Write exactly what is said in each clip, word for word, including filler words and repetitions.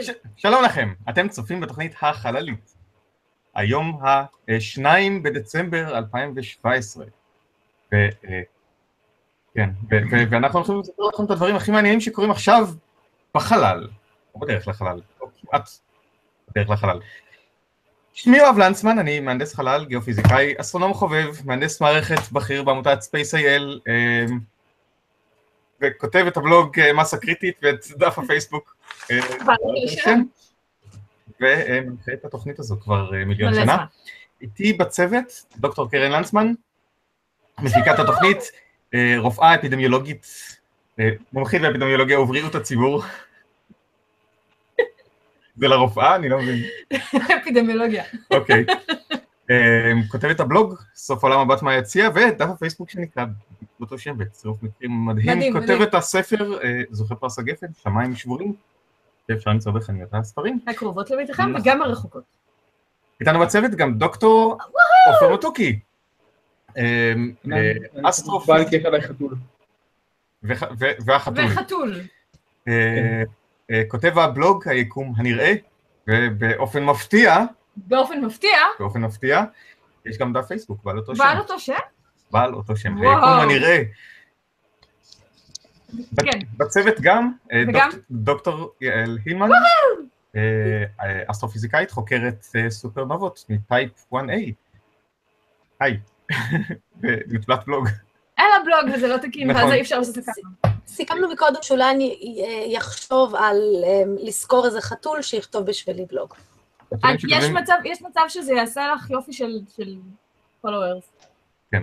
ש- שלום לכם, אתם צופים בתוכנית החללית. היום השניים בדצמבר אלפיים שבע עשרה. ו- כן, ו- ו- ואנחנו הולכים לספר לכם את הדברים הכי מעניינים שקורים עכשיו בחלל, או בדרך לחלל, או כמעט בדרך לחלל. שמי יואב לנדסמן, אני מהנדס חלל, גיאופיזיקאי, אסטרונום חובב, מהנדס מערכת בכיר בעמותת SpaceIL, וכותב את הבלוג מסה קריטית ואת דף הפייסבוק. ומנחה את התוכנית הזו כבר מיליון שנה. איתי בצוות, דוקטור קרן לנדסמן, מפיקת התוכנית, רופאה אפידמיולוגית, מומחית באפידמיולוגיה ובריאות הציבור. זה לרופאה? אני לא מבין. אפידמיולוגיה. אוקיי. כותבת הבלוג, סוף עולם הבת מהיציאה, ודף הפייסבוק שנקרא באותו שם, בצירוף מקרים מדהים, כותבת הספר, זוכה פרס הגפן, שמיים שבורים, שאפשר למצוא בחנויות הספרים. הקרובות לביתכם וגם הרחוקות. איתנו בצוות גם דוקטור עפר מתוקי. אסטרופ... בעל כיף עליי חתול. והחתול. והחתול. כותב הבלוג היקום הנראה, ובאופן מפתיע, באופן מפתיע. באופן מפתיע. יש גם דף פייסבוק, בעל אותו שם. בעל אותו שם? בעל אותו שם. היקום הנראה. כן. בצוות גם, דוקטור יעל הילמן, אסטרופיזיקאית, חוקרת סופרנובות, מטייפ אחת איי. היי. ומתבלת בלוג. אין לה בלוג וזה לא תקין, ואז אי אפשר לעשות את ככה. סיכמנו מקודם שאולי אני יחשוב על לזכור איזה חתול שיכתוב בשבילי בלוג. יש מצב שזה יעשה לך יופי של followers,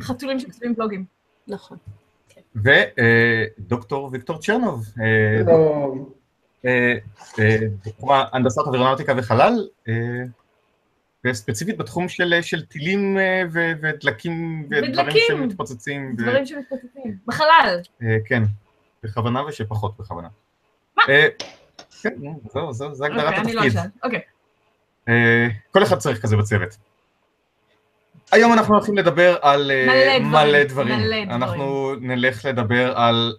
חתולים שכתבים בלוגים. נכון. ודוקטור ויקטור צ'רנוב, בתחום הנדסת אווירונאוטיקה וחלל, וספציפית בתחום של טילים ודלקים ודברים שמתפוצצים. דברים שמתפוצצים, בחלל. כן, בכוונה ושפחות בכוונה. מה? כן, זו הגדרת התפקיד. אוקיי. כל אחד צריך כזה בצוות. היום אנחנו הולכים לדבר על מלא דברים. אנחנו נלך לדבר על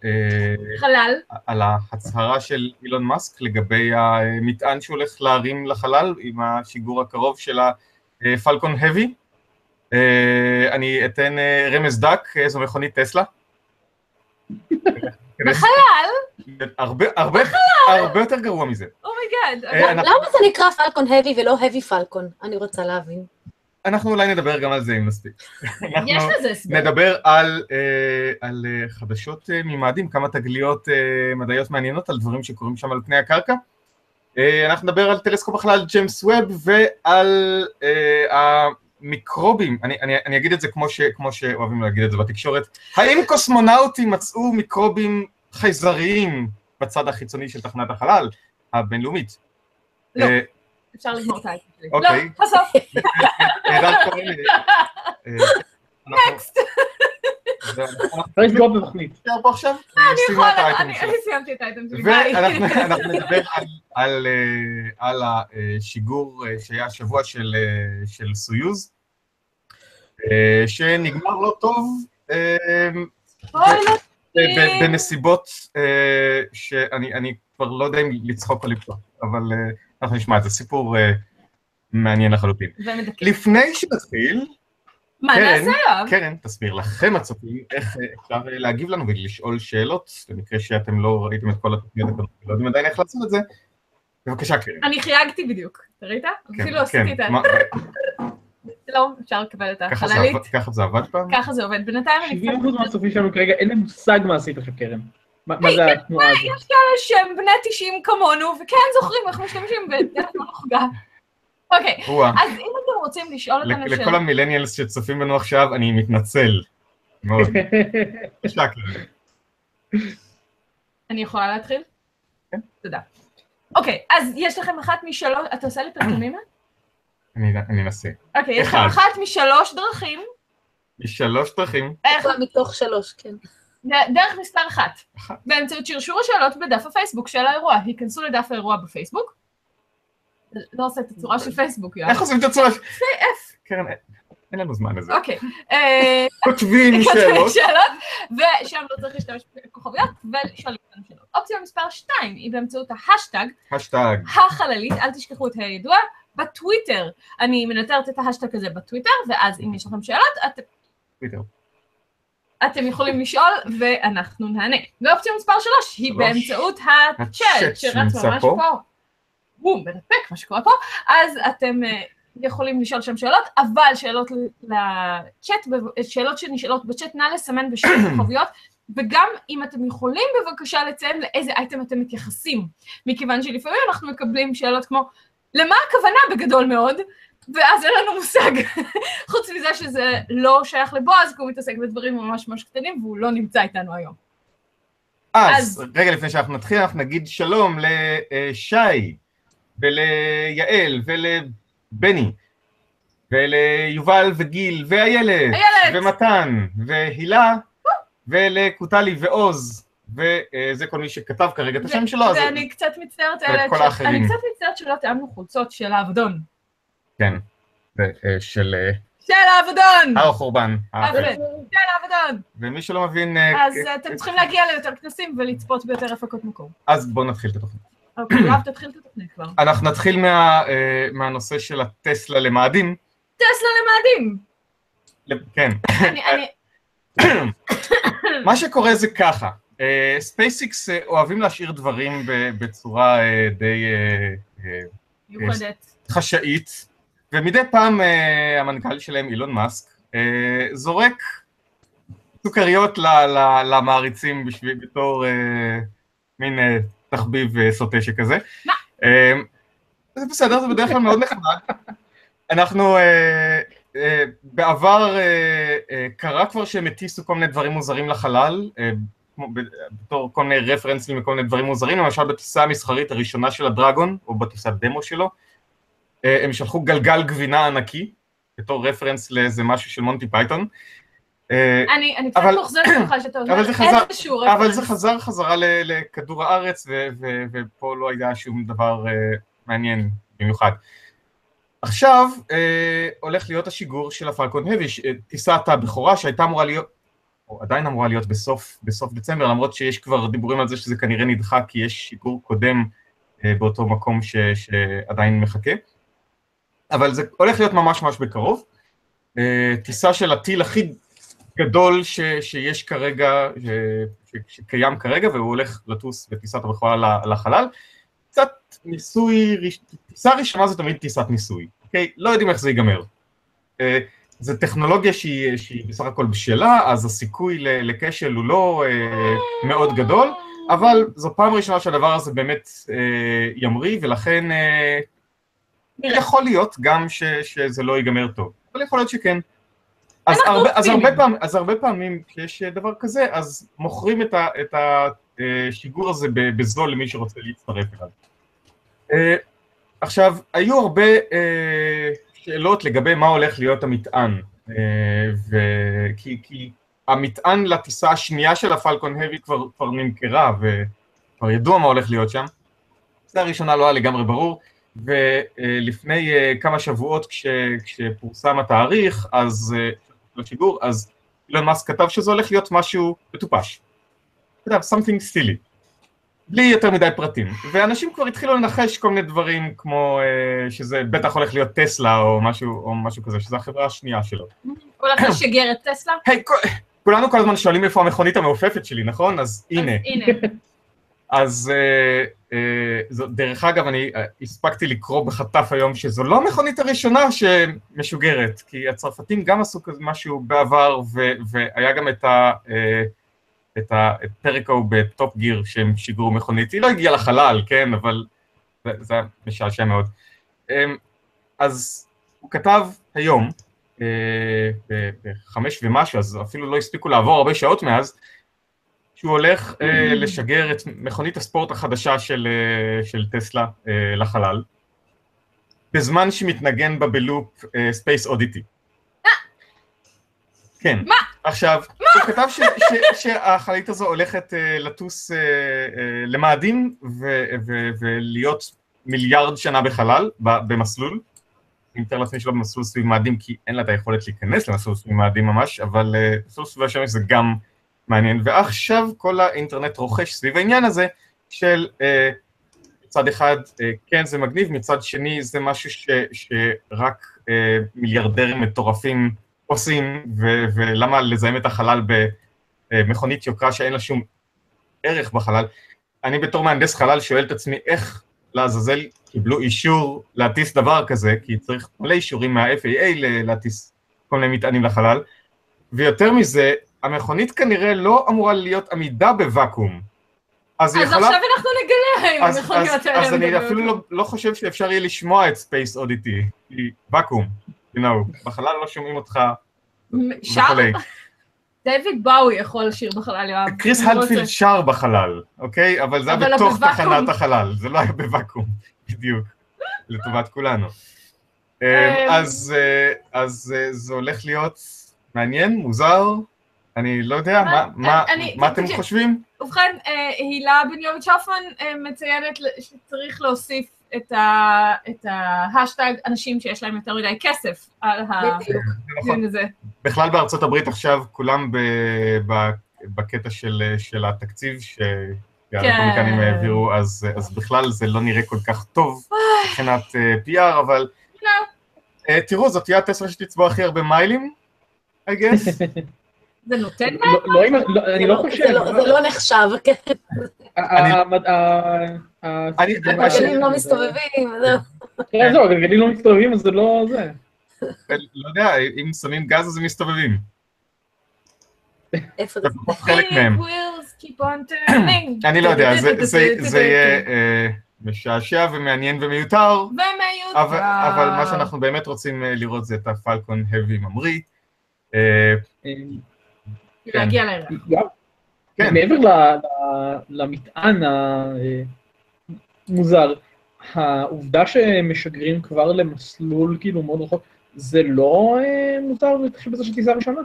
חלל, על ההצהרה של אילון מאסק לגבי המטען שהוא הולך להרים לחלל עם השיגור הקרוב של הפלקון האבי. אני אתן רמז דק, זו מכונית טסלה. בחלל? הרבה הרבה הרבה יותר גרוע מזה. למה זה נקרא פלקון האבי ולא האבי פלקון? אני רוצה להבין. אנחנו אולי נדבר גם על זה אם נספיק. יש לזה הסבר. נדבר על חדשות ממאדים, כמה תגליות מדעיות מעניינות על דברים שקורים שם על פני הקרקע. אנחנו נדבר על טלסקופ החלל ג'יימס ווב ועל המיקרובים, אני אגיד את זה כמו שאוהבים להגיד את זה בתקשורת, האם קוסמונאוטים מצאו מיקרובים חייזריים בצד החיצוני של תחנת החלל הבינלאומית? לא. אפשר לגמור את האייטם שלי. אוקיי. לא, חסוף. נהדר קוראים לי. נקסט. צריך לגמור בתוכנית. אפשר פה עכשיו? אני יכולה, אני סיימתי את האייטם שלי. ואנחנו נדבר על השיגור שהיה השבוע של סויוז, שנגמר לא טוב, בנסיבות שאני כבר לא יודע אם לצחוק או לפתוח, אבל... אנחנו נשמע, זה סיפור מעניין לחלוטין. לפני שנתחיל, קרן, תסביר לכם הצופים איך אפשר להגיב לנו ולשאול שאלות, במקרה שאתם לא ראיתם את כל התוכניות הקודמות, לא יודעים עדיין איך לעשות את זה. בבקשה, קרן. אני חייגתי בדיוק, ראית? אפילו עשיתי את זה. לא, אפשר לקבל את החללית. ככה זה עבד פעם? ככה זה עובד. בינתיים אני... שבעים אחוז מהצופים שלנו כרגע, אין להם מושג מה עשית עכשיו, קרן. מה זה התנועה הזאת? יש כאלה שהם בני תשעים כמונו, וכן זוכרים איך משתמשים בטלפון חוגה. אוקיי, אז אם אתם רוצים לשאול את אנשים... לכל המילניאלס שצופים בנו עכשיו, אני מתנצל. מאוד. תשלח לי. אני יכולה להתחיל? כן. תודה. אוקיי, אז יש לכם אחת משלוש... אתה עושה לי פרטומימה? אני אנסה. אוקיי, יש לכם אחת משלוש דרכים. משלוש דרכים? איך? מתוך שלוש, כן. דרך מספר אחת, באמצעות שרשור השאלות בדף הפייסבוק של האירוע. היכנסו לדף האירוע בפייסבוק. לא עושה את הצורה של פייסבוק, יואב. איך עושים את הצורה? סי אף. קרן, אין לנו זמן לזה. אוקיי. כותבים שאלות. ושם לא צריך להשתמש בכוכביות, ולשאולים שאלות. אופציה מספר שתיים היא באמצעות ההשטג. השטג. החללית, אל תשכחו את הידוע, בטוויטר. אני מנטרת את ההשטג הזה בטוויטר, ואז אם יש לכם שאלות, אתם... טוויטר. אתם יכולים לשאול, ואנחנו נענה. ואופציה מספר שלוש היא באמצעות הצ'אט, שרץ ממש פה. בום, מרפק מה שקורה פה. אז אתם... יכולים לשאול שם שאלות, אבל שאלות לצ'אט, שאלות שנשאלות בצ'אט, נא לסמן בשביל חוויות, וגם אם אתם יכולים בבקשה לציין לאיזה אייטם אתם מתייחסים, מכיוון שלפעמים אנחנו מקבלים שאלות כמו, למה הכוונה בגדול מאוד, ואז אין לנו מושג, חוץ מזה שזה לא שייך לבועז, כי הוא מתעסק בדברים ממש ממש קטנים, והוא לא נמצא איתנו היום. אז רגע לפני שאנחנו נתחיל, אנחנו נגיד שלום לשי, וליעל, ול... בני, וליובל וגיל, ואיילת, ומתן, והילה, ולקוטלי ועוז, וזה כל מי שכתב כרגע את השם שלו. ואני קצת מצטערת, איילת, אני קצת מצטערת שלא תאמנו חולצות של העבדון. כן, של... של העבדון! הר חורבן. של העבדון! ומי שלא מבין... אז אתם צריכים להגיע ליותר כנסים ולצפות ביותר הפקות מקום. אז בואו נתחיל את התוכנית. אוקיי, יואב, תתחיל את התוכנית כבר. אנחנו נתחיל מהנושא של הטסלה למאדים. טסלה למאדים! כן. מה שקורה זה ככה, ספייסיקס אוהבים להשאיר דברים בצורה די... מיוחדת. חשאית, ומדי פעם המנכ"ל שלהם, אילון מאסק, זורק סוכריות למעריצים בשביל בתור מין... תחביב סוטה שכזה. זה בסדר, זה בדרך כלל מאוד נחמד. אנחנו, בעבר קרה כבר שהם הטיסו כל מיני דברים מוזרים לחלל, בתור כל מיני רפרנסים לכל מיני דברים מוזרים, למשל בטיסה המסחרית הראשונה של הדרגון, או בטיסת דמו שלו, הם שלחו גלגל גבינה ענקי, בתור רפרנס לאיזה משהו של מונטי פייתון, אני קצת מוחזרת לך שאתה אומר איזשהו רפרנס. אבל זה חזר חזרה לכדור הארץ, ופה לא היה שום דבר מעניין במיוחד. עכשיו הולך להיות השיגור של הפלקון האבי, טיסת הבכורה שהייתה אמורה להיות, או עדיין אמורה להיות בסוף דצמבר, למרות שיש כבר דיבורים על זה שזה כנראה נדחה, כי יש שיגור קודם באותו מקום שעדיין מחכה. אבל זה הולך להיות ממש ממש בקרוב. טיסה של הטיל הכי... גדול שיש כרגע, שקיים כרגע, והוא הולך לטוס בטיסת הבכורה לחלל. טיסת ניסוי, טיסה ראשונה זה תמיד טיסת ניסוי, אוקיי? לא יודעים איך זה ייגמר. זו טכנולוגיה שהיא בסך הכל בשלה, אז הסיכוי לכשל הוא לא מאוד גדול, אבל זו פעם ראשונה שהדבר הזה באמת ימריא, ולכן יכול להיות גם שזה לא ייגמר טוב, אבל יכול להיות שכן. אז הרבה פעמים כשיש דבר כזה, אז מוכרים את השיגור הזה בזול למי שרוצה להצטרף אליו. עכשיו, היו הרבה שאלות לגבי מה הולך להיות המטען, כי המטען לטיסה השנייה של הפלקון האבי כבר נמכרה, וכבר ידוע מה הולך להיות שם. זה הראשונה לא היה לגמרי ברור. ולפני כמה שבועות כשפורסם התאריך לשיגור, אז אילון מאסק כתב שזה הולך להיות משהו מטופש. כתב, something silly, בלי יותר מדי פרטים. ואנשים כבר התחילו לנחש כל מיני דברים, כמו שזה בטח הולך להיות טסלה או משהו כזה, שזו החברה השנייה שלו. הולך לשגר את טסלה? כולנו כל הזמן שואלים איפה המכונית המעופפת שלי, נכון? אז הנה. אז דרך אגב, אני הספקתי לקרוא בחטף היום שזו לא המכונית הראשונה שמשוגרת, כי הצרפתים גם עשו כזה משהו בעבר, והיה גם את הפרק ההוא בטופ גיר שהם שיגרו מכונית. היא לא הגיעה לחלל, כן, אבל זה משעשע מאוד. אז הוא כתב היום, בחמש ומשהו, אז אפילו לא הספיקו לעבור הרבה שעות מאז, שהוא הולך לשגר את מכונית הספורט החדשה של טסלה לחלל, בזמן שמתנגן בה בלופ ספייס אודיטי. כן. מה? עכשיו, הוא כתב שהחללית הזו הולכת לטוס למאדים ולהיות מיליארד שנה בחלל, במסלול, אני מתאר לעצמי שלא במסלול סביב מאדים, כי אין לה את היכולת להיכנס למסלול סביב מאדים ממש, אבל מסלול סביב השמש זה גם מעניין. ועכשיו כל האינטרנט רוכש סביב העניין הזה של מצד אחד, כן זה מגניב, מצד שני זה משהו ש, שרק מיליארדרים מטורפים עושים, ו, ולמה לזהם את החלל במכונית יוקרה שאין לה שום ערך בחלל. אני בתור מהנדס חלל שואל את עצמי איך לעזאזל קיבלו אישור להטיס דבר כזה, כי צריך מלא אישורים מה-אף איי איי להטיס כל מיני מטענים לחלל, ויותר מזה, המכונית כנראה לא אמורה להיות עמידה בוואקום. אז, אז יכולה... עכשיו אנחנו נגלה עם המכוניות האלה. אז, אז אני אפילו לא, לא חושב שאפשר יהיה לשמוע את Space Oddity, כי וואקום, you know, בחלל לא שומעים אותך וכולי. דיוויד באוי יכול לשיר בחלל, יואב. קריס הלפילד שר בחלל, אוקיי? אבל זה היה בתוך תחנת החלל, זה לא היה בוואקום, בדיוק, לטובת כולנו. אז זה הולך להיות מעניין, מוזר, אני לא יודע, מה אתם חושבים? ובכן, הילה בנימין שפמן מציינת שצריך להוסיף את ההשטג אנשים שיש להם יותר מדי כסף על הדיון הזה. בכלל בארצות הברית עכשיו כולם בקטע של התקציב שהרפובליקנים העבירו, אז בכלל זה לא נראה כל כך טוב מבחינת פי אר, אבל תראו, זאת תהיה הטסלה שתצבור הכי הרבה מיילים, I guess. זה נותן מיילים? אני לא חושב. זה לא נחשב, כן. הגלגלים לא מסתובבים, זהו. כן, זהו, הגלגלים לא מסתובבים, אז זה לא זה. לא יודע, אם שמים גז, אז הם מסתובבים. איפה זה? חלק מהם. אני לא יודע, זה יהיה משעשע ומעניין ומיותר. ומיותר. אבל מה שאנחנו באמת רוצים לראות זה את הפלקון heavy ממריא. להגיע להיראה. מעבר למטען המוזר, העובדה שמשגרים כבר למסלול כאילו מאוד רחוק, זה לא מוזר להתחיל בזה של טיסה ראשונה?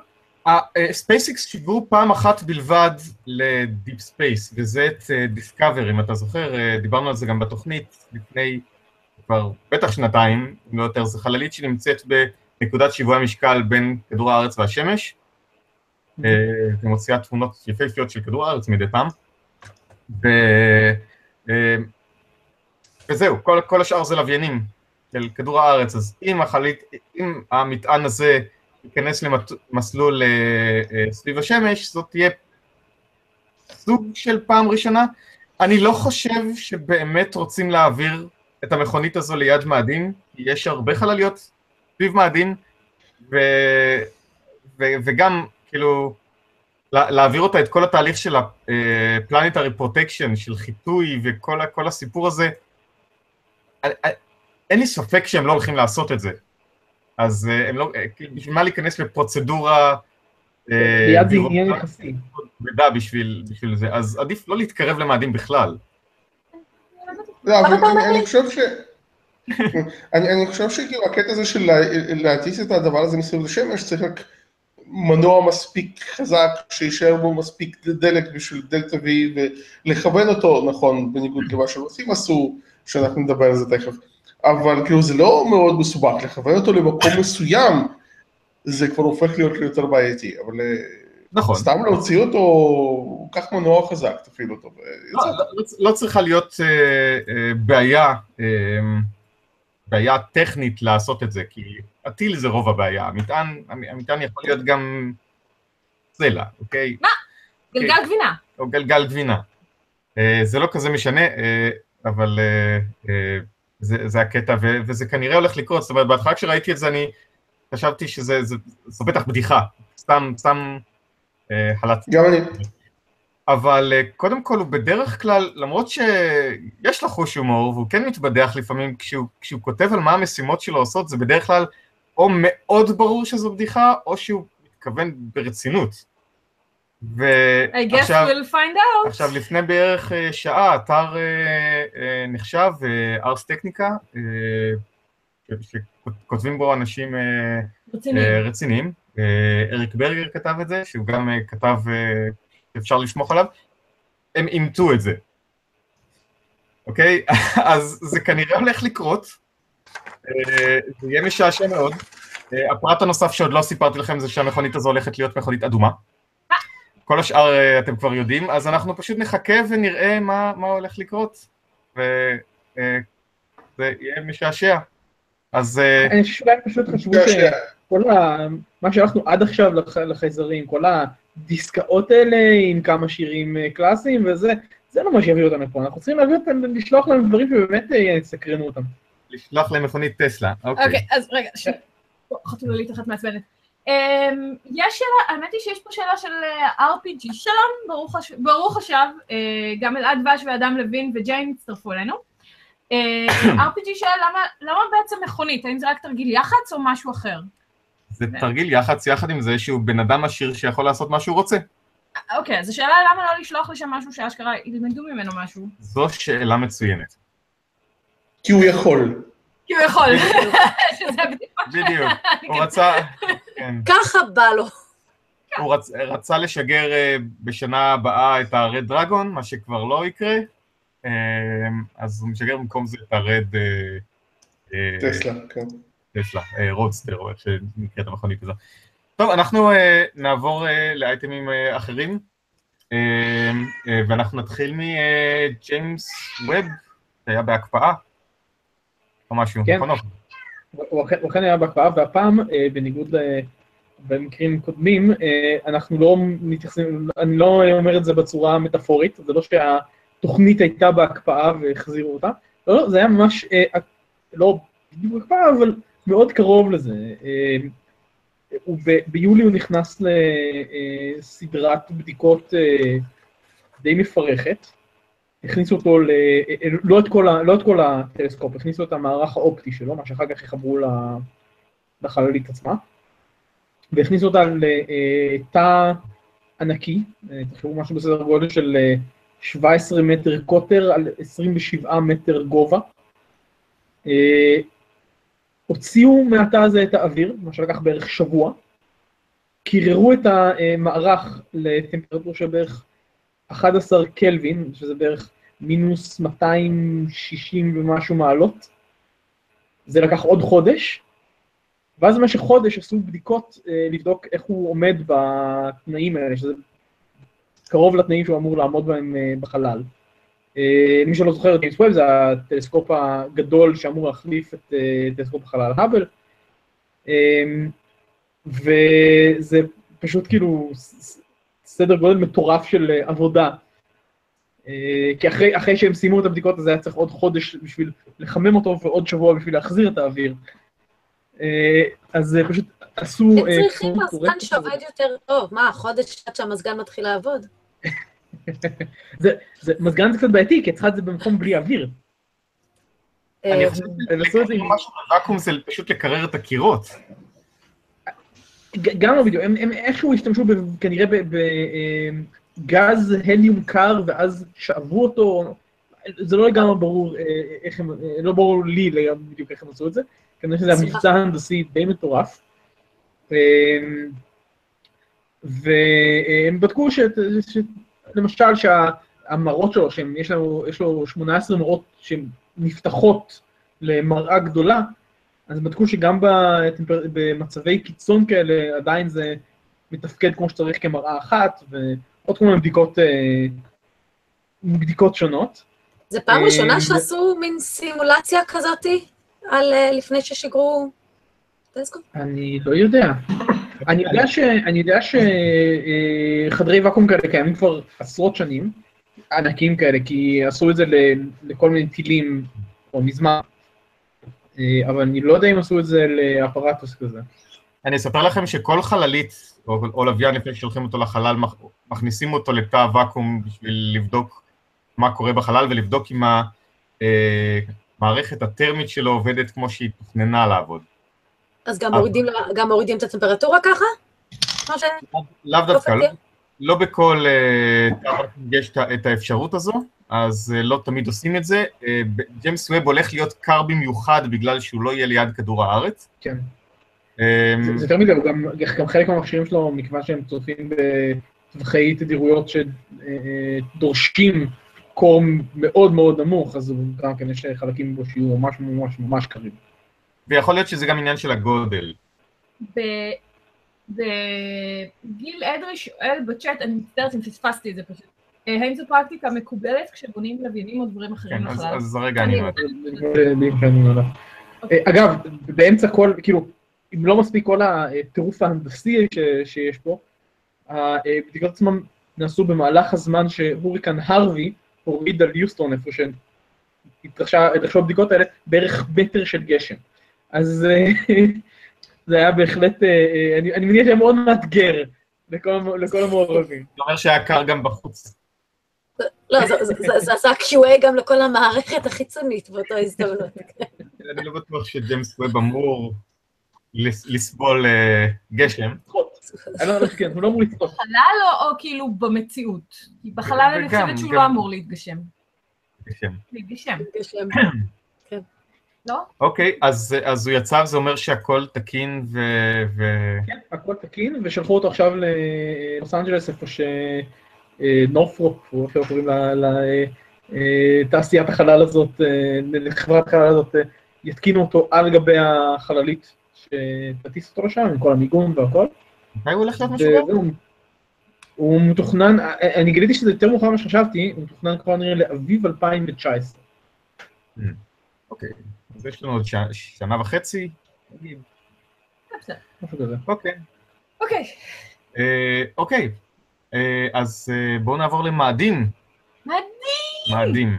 ספייסיקס שיגרו פעם אחת בלבד לדיפ ספייס, וזה את דיסקאבר, אם אתה זוכר, דיברנו על זה גם בתוכנית לפני כבר בטח שנתיים, לא יותר, זה חללית שנמצאת בנקודת שיווי המשקל בין כדור הארץ והשמש, ומוציאה תמונות יפהפיות של כדור הארץ מדי פעם, וזהו, כל, כל השאר זה לוויינים של כדור הארץ, אז אם, החלית, אם המטען הזה ייכנס למסלול סביב השמש, זאת תהיה סוג של פעם ראשונה. אני לא חושב שבאמת רוצים להעביר את המכונית הזו ליד מאדים, כי יש הרבה חלליות סביב מאדים, ו, ו, וגם כאילו, להעביר אותה את כל התהליך של הפלנטרי פרוטקשן, של חיטוי וכל הסיפור הזה, אין לי ספק שהם לא הולכים לעשות את זה. אז הם לא, בשביל מה להיכנס לפרוצדורה... ליד זה עניין יחסי. בשביל זה, אז עדיף לא להתקרב למאדים בכלל. אני חושב ש... אני חושב שכאילו הקטע הזה של להטיס את הדבר הזה מסביב לשמש, צריך רק... מנוע מספיק חזק, שישאר בו מספיק דלק בשביל דלק טבעי, ולכוון אותו, נכון, בניגוד למה שעושים עשו, שאנחנו נדבר על זה תכף, אבל כאילו זה לא מאוד מסובך, לכוון אותו למקום מסוים, זה כבר הופך להיות ליותר בעייתי, אבל נכון. סתם להוציא אותו, כך מנוע חזק, תפעיל אותו. לא, לא, לא צריכה להיות אה, אה, בעיה, אה, בעיה טכנית לעשות את זה, כי הטיל זה רוב הבעיה, המטען, המטען יכול להיות גם סלע, אוקיי? מה? גלגל אוקיי. גבינה. או גלגל גבינה. אה, זה לא כזה משנה, אה, אבל אה, אה, זה, זה הקטע, ו, וזה כנראה הולך לקרות, זאת אומרת, בהתחלה כשראיתי את זה, אני חשבתי שזה זה, זה בטח בדיחה, סתם, סתם אה, הלט. גם אני. אבל אה, קודם כל הוא בדרך כלל, למרות שיש לו חוש הומור, והוא כן מתבדח לפעמים, כשהוא, כשהוא כותב על מה המשימות שלו עושות, זה בדרך כלל, או מאוד ברור שזו בדיחה, או שהוא מתכוון ברצינות. I guess we'll find out. עכשיו, לפני בערך שעה, אתר נחשב, Ars Technica, שכותבים בו אנשים רציניים. אריק ברגר כתב את זה, שהוא גם כתב שאפשר לשמוך עליו. הם אימתו את זה. אוקיי? אז זה כנראה הולך לקרות. זה יהיה משעשע מאוד. הפרט הנוסף שעוד לא סיפרתי לכם זה שהמכונית הזו הולכת להיות מכונית אדומה. כל השאר אתם כבר יודעים, אז אנחנו פשוט נחכה ונראה מה, מה הולך לקרות. וזה יהיה משעשע. אז... אני חושב שאולי פשוט חשבו שכל ה... מה שהלכנו עד עכשיו לחייזרים, כל הדיסקאות האלה עם כמה שירים קלאסיים וזה, זה לא מה שיביא אותם לפה. אנחנו צריכים להביא אותם, לשלוח להם דברים שבאמת יסקרנו אותם. לשלוח להם מכונית טסלה, אוקיי. אוקיי, אז רגע, חתולה לי תחת מעצבנת. יש שאלה, האמת היא שיש פה שאלה של אר פי ג'י, שלום, ברוך השב, גם אלעד דבש ואדם לוין וג'יין הצטרפו אלינו. אר פי ג'י שאלה, למה בעצם מכונית? האם זה רק תרגיל יח"צ או משהו אחר? זה תרגיל יח"צ יחד עם זה שהוא בן אדם עשיר שיכול לעשות מה שהוא רוצה. אוקיי, אז השאלה למה לא לשלוח לשם משהו שאשכרה ילמדו ממנו משהו? זו שאלה מצוינת. כי הוא יכול. כי הוא יכול. בדיוק, הוא רצה... ככה בא לו. הוא רצה לשגר בשנה הבאה את הרד דרגון, מה שכבר לא יקרה, אז הוא משגר במקום זה את הרד... טסלה, כן. טסלה, רודסטר, או איך שנקראת המכונית הזאת. טוב, אנחנו נעבור לאייטמים אחרים, ואנחנו נתחיל מג'יימס ווב, שהיה בהקפאה, או משהו, נכון? הוא אכן היה בהקפאה, והפעם, בניגוד במקרים קודמים, אנחנו לא מתייחסים, אני לא אומר את זה בצורה מטאפורית, זה לא שהתוכנית הייתה בהקפאה והחזירו אותה, לא, זה היה ממש, לא בדיוק בהקפאה, אבל מאוד קרוב לזה. ביולי הוא נכנס לסדרת בדיקות די מפרכת, הכניסו אותו, ל... לא, את כל ה... לא את כל הטלסקופ, הכניסו את המערך האופטי שלו, מה שאחר כך יחברו לחללית עצמה, והכניסו אותה לתא ענקי, תחשבו משהו בסדר גודל של שבעה עשר מטר קוטר על עשרים ושבעה מטר גובה. הוציאו מהתא הזה את האוויר, מה שלקח בערך שבוע, קיררו את המערך לטמפרטורה של בערך אחד עשר קלווין, שזה בערך מינוס מאתיים שישים ומשהו מעלות, זה לקח עוד חודש, ואז במשך חודש עשו בדיקות לבדוק איך הוא עומד בתנאים האלה, שזה קרוב לתנאים שהוא אמור לעמוד בהם בחלל. למי שלא זוכר, ג'יימס ווב זה הטלסקופ הגדול שאמור להחליף את טלסקופ החלל האבל, וזה פשוט כאילו... סדר גודל מטורף של עבודה, כי אחרי, אחרי שהם סיימו את הבדיקות, אז היה צריך עוד חודש בשביל לחמם אותו, ועוד שבוע בשביל להחזיר את האוויר. אז פשוט עשו... הם צריכים מזגן שעובד יותר טוב, מה, חודש עד שהמזגן מתחיל לעבוד? זה, זה, מזגן זה קצת בעייתי, כי צריכה את זה במקום בלי אוויר. אני חושב, לעשות את זה משהו בוואקום זה פשוט לקרר את הקירות. גם בווידאו, הם, הם איכשהו השתמשו כנראה בגז הליום קר ואז שאבו אותו, זה לא לגמרי ברור איך הם, לא ברור לי בדיוק איך הם עשו את זה, כנראה שזה המבצע ההנדסי די מטורף, והם בדקו שלמשל שהמראות שלו, שיש לו שמונה עשרה מראות שהן נפתחות למראה גדולה, אז בדקו שגם במצבי קיצון כאלה עדיין זה מתפקד כמו שצריך כמראה אחת, ועוד כמה בדיקות שונות. זה פעם ראשונה שעשו מין סימולציה כזאת לפני ששיגרו טלסקופ? אני לא יודע. אני יודע שחדרי ואקום כאלה קיימים כבר עשרות שנים, ענקים כאלה, כי עשו את זה לכל מיני טילים או מזמן. אבל אני לא יודע אם עשו את זה לאפרטוס כזה. אני אספר לכם שכל חללית, או לוויין לפני ששולחים אותו לחלל, מכניסים אותו לתא הוואקום בשביל לבדוק מה קורה בחלל, ולבדוק אם המערכת הטרמית שלו עובדת כמו שהיא תוכננה לעבוד. אז גם מורידים את הטמפרטורה ככה? לאו דווקא, לא בכל תא הוואקום יש את האפשרות הזו. אז לא תמיד עושים את זה. ג'יימס ווב הולך להיות קר במיוחד בגלל שהוא לא יהיה ליד כדור הארץ. כן. זה יותר מדי, גם חלק מהמכשירים שלו, מכיוון שהם צופים בטווחי תדירויות שדורשים קור מאוד מאוד נמוך, אז גם כן יש חלקים בו שיהיו ממש ממש ממש קרים. ויכול להיות שזה גם עניין של הגודל. בגיל אדרי שואל בצ'אט, אני מצטערת אם פספסתי את זה פשוט, האם זו פרקטיקה מקובלת כשבונים לוויינים או דברים אחרים בכלל? כן, אז רגע אני אומר. אגב, באמצע כל, כאילו, אם לא מספיק כל הטירוף ההנדסי שיש פה, הבדיקות עצמם נעשו במהלך הזמן שהוריקן הרווי הוריד על יוסטון, איפה שהתרחשו הבדיקות האלה, בערך מטר של גשם. אז זה היה בהחלט, אני מניח שהיה מאוד מאתגר לכל המעורבים. זה אומר שהיה קר גם בחוץ. לא, זה עשה קיו איי גם לכל המערכת החיצונית באותו הזדמנות. אני לא בטוח שג'יימס ווב אמור לסבול גשם. הוא לא אמור לסבול. בחלל או כאילו במציאות? כי בחלל אני חושבת שהוא לא אמור להתגשם. להתגשם. להתגשם. לא? אוקיי, אז הוא יצא, זה אומר שהכל תקין ו... כן, הכל תקין, ושלחו אותו עכשיו ללוס אנג'לס, איפה שנורפרופ, או איפה קוראים לתעשיית החלל הזאת, לחברת החלל הזאת, יתקינו אותו על גבי החללית, שתטיס אותו לשם, עם כל המיגון והכל. מתי הוא הולך להיות משהו? הוא מתוכנן, אני גיליתי שזה יותר מאוחר מה שחשבתי, הוא מתוכנן כבר נראה לאביב אלפיים תשע עשרה. אוקיי. אז יש לנו עוד שנה וחצי, נגיד. אוקיי. אוקיי. אוקיי, אז בואו נעבור למאדים. מאדים! מאדים.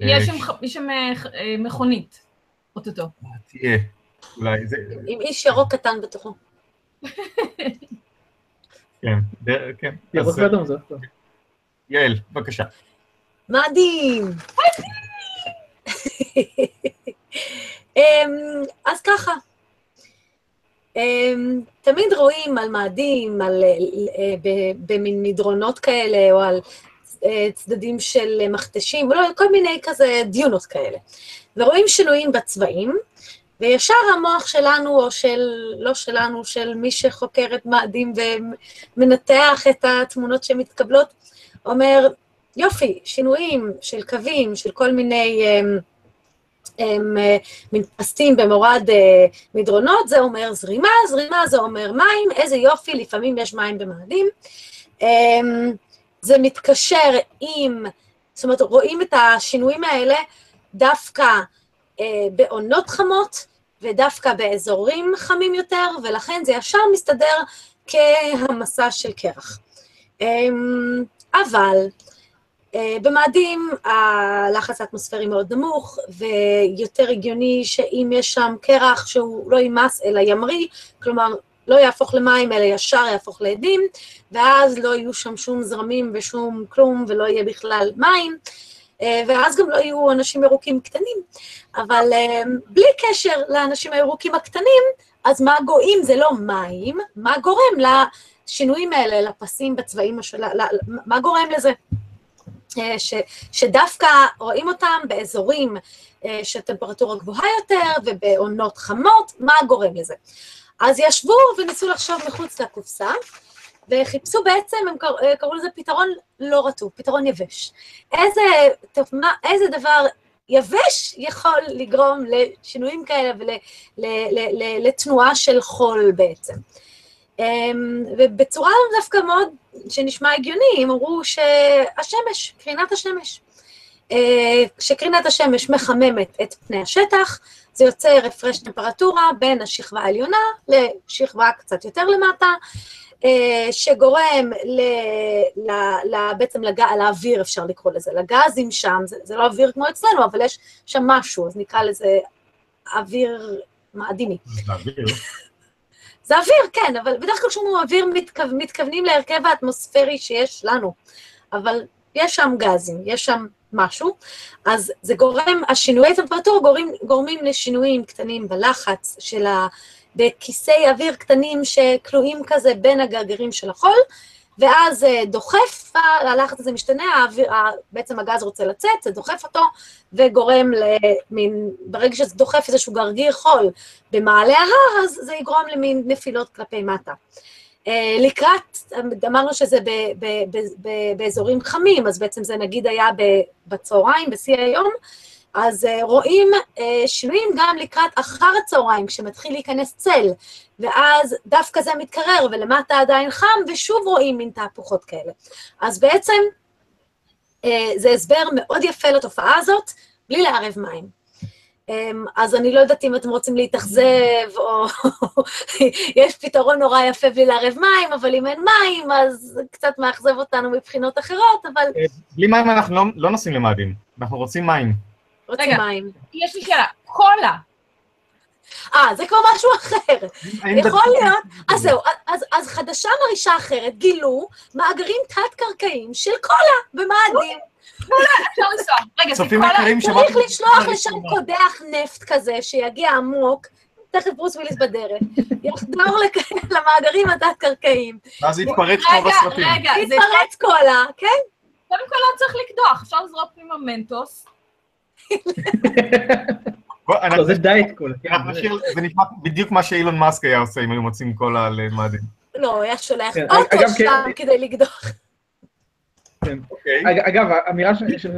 יש שם מכונית, אוטוטו. תהיה, אולי זה... עם איש ירוק קטן בתוכו. כן, כן. ירוק קטן זה. יעל, בבקשה. מאדים! מאדים! אז ככה, תמיד רואים על מאדים, במין מדרונות כאלה, או על צדדים של מכתשים, כל מיני כזה דיונות כאלה, ורואים שינויים בצבעים, וישר המוח שלנו, או של, לא שלנו, של מי שחוקר את מאדים ומנתח את התמונות שמתקבלות, אומר, יופי, שינויים של קווים, של כל מיני מנפסים במורד מדרונות, זה אומר זרימה, זרימה זה אומר מים, איזה יופי, לפעמים יש מים במאדים. זה מתקשר עם, זאת אומרת, רואים את השינויים האלה דווקא בעונות חמות, ודווקא באזורים חמים יותר, ולכן זה ישר מסתדר כהמסה של קרח. אבל... במאדים הלחץ האטמוספרי מאוד נמוך, ויותר הגיוני שאם יש שם קרח שהוא לא יימס אלא ימרי, כלומר לא יהפוך למים אלא ישר יהפוך לאדים, ואז לא יהיו שם שום זרמים ושום כלום ולא יהיה בכלל מים, ואז גם לא יהיו אנשים ירוקים קטנים, אבל בלי קשר לאנשים הירוקים הקטנים, אז מה גורם זה לא מים, מה גורם לשינויים האלה, לפסים בצבעים, מה גורם לזה? ש, שדווקא רואים אותם באזורים שטמפרטורה גבוהה יותר ובעונות חמות, מה גורם לזה? אז ישבו וניסו לחשוב מחוץ לקופסה, וחיפשו בעצם, הם קראו לזה פתרון לא רטוב, פתרון יבש. איזה, מה, איזה דבר יבש יכול לגרום לשינויים כאלה ולתנועה של חול בעצם. ובצורה דווקא מאוד שנשמע הגיוני, הם אמרו שהשמש, קרינת השמש. כשקרינת השמש מחממת את פני השטח, זה יוצר הפרש טמפרטורה בין השכבה העליונה לשכבה קצת יותר למטה, שגורם בעצם לאוויר, אפשר לקרוא לזה, לגזים שם, זה לא אוויר כמו אצלנו, אבל יש שם משהו, אז נקרא לזה אוויר מאדיני. אוויר. זה אוויר, כן, אבל בדרך כלל כשאומרים אוויר מתכוונים להרכב האטמוספרי שיש לנו, אבל יש שם גזים, יש שם משהו, אז זה גורם, השינויי טמפרטורה גורמים, גורמים לשינויים קטנים בלחץ של ה... בכיסי אוויר קטנים שכלואים כזה בין הגרגרים של החול, ואז דוחף, הלחץ הזה משתנה, האוויר, בעצם הגז רוצה לצאת, זה דוחף אותו, וגורם, למין, ברגע שזה דוחף איזשהו גרגיר חול במעלה ההר, אז זה יגרום למין נפילות כלפי מטה. לקראת, אמרנו שזה ב, ב, ב, ב, באזורים חמים, אז בעצם זה נגיד היה בצהריים, בשיא היום, אז רואים שינויים גם לקראת אחר הצהריים, כשמתחיל להיכנס צל, ואז דווקא זה מתקרר, ולמטה עדיין חם, ושוב רואים מין תהפוכות כאלה. אז בעצם זה הסבר מאוד יפה לתופעה הזאת, בלי לערב מים. אז אני לא יודעת אם אתם רוצים להתאכזב, או יש פתרון נורא יפה בלי לערב מים, אבל אם אין מים, אז קצת מאכזב אותנו מבחינות אחרות, אבל... בלי מים אנחנו לא, לא נוסעים למאדים, אנחנו רוצים מים. רוצים רגע, מים. יש לי שאלה, קולה. אה, זה כבר משהו אחר. יכול להיות, אז זהו, אז, אז חדשה מרישה אחרת, גילו מאגרים תת-קרקעיים של קולה במאדים. צריך לשלוח לשם קודח נפט כזה שיגיע עמוק, תכף ברוס וויליס בדרך, יחדור למאגרים התת-קרקעיים. אז יתפרץ כל הסרטים. רגע, רגע, יתפרץ קולה, כן? קודם כל לא צריך לקדוח, אפשר לזרוק מממנטוס. זה דייט קולה. זה נשמע בדיוק מה שאילון מאסק היה עושה אם היו מוצאים קולה למאדים. לא, הוא היה שולח אוטו שם כדי לקדוח. אגב, האמירה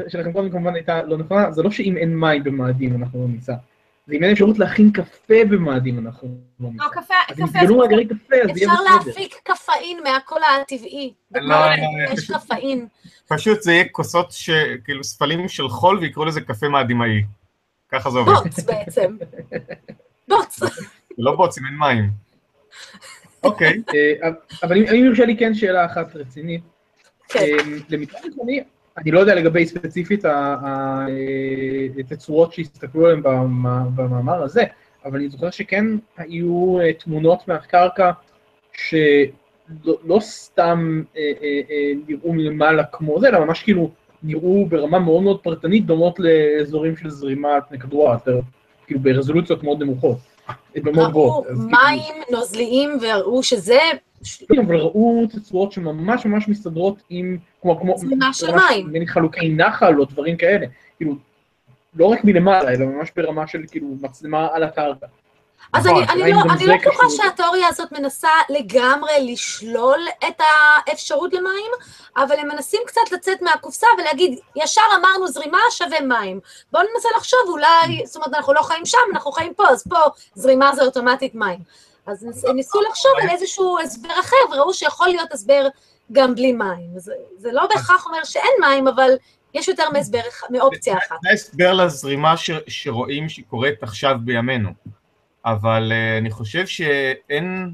שלכם קודם כמובן הייתה לא נכונה, זה לא שאם אין מים במאדים אנחנו לא ניסע, זה אם אין אפשרות להכין קפה במאדים אנחנו לא ניסע. לא, קפה, קפה, אפשר להפיק קפאין מהקולה הטבעי, יש קפאין. פשוט זה יהיה כוסות, כאילו ספלים של חול ויקראו לזה קפה מאדימאי, ככה זה עובד. בוץ בעצם, בוץ. לא בוץ, אם אין מים. אוקיי. אבל אם יורשה לי כן שאלה אחת רצינית, למצד עקרוני, אני לא יודע לגבי ספציפית התצורות שהסתכלו עליהן במאמר הזה, אבל אני זוכר שכן היו תמונות מהקרקע שלא סתם נראו מלמעלה כמו זה, אלא ממש כאילו נראו ברמה מאוד מאוד פרטנית, דומות לאזורים של זרימת כדור הארץ, כאילו ברזולוציות מאוד נמוכות. ראו מים נוזליים וראו שזה... אבל ראו תצורות שממש ממש מסתדרות עם, כמו חלוקי נחל או דברים כאלה, כאילו, לא רק מלמעלה, אלא ממש ברמה של מצלמה על הקרקע. אז אני לא בטוחה שהתיאוריה הזאת מנסה לגמרי לשלול את האפשרות למים, אבל הם מנסים קצת לצאת מהקופסה ולהגיד, ישר אמרנו זרימה שווה מים. בואו ננסה לחשוב, אולי, זאת אומרת, אנחנו לא חיים שם, אנחנו חיים פה, אז פה זרימה זה אוטומטית מים. אז ניסו לחשוב על איזשהו הסבר אחר, וראו שיכול להיות הסבר גם בלי מים. זה לא בהכרח אומר שאין מים, אבל יש יותר מאופציה אחת. זה הסבר לזרימה שרואים שקורית עכשיו בימינו, אבל אני חושב שאין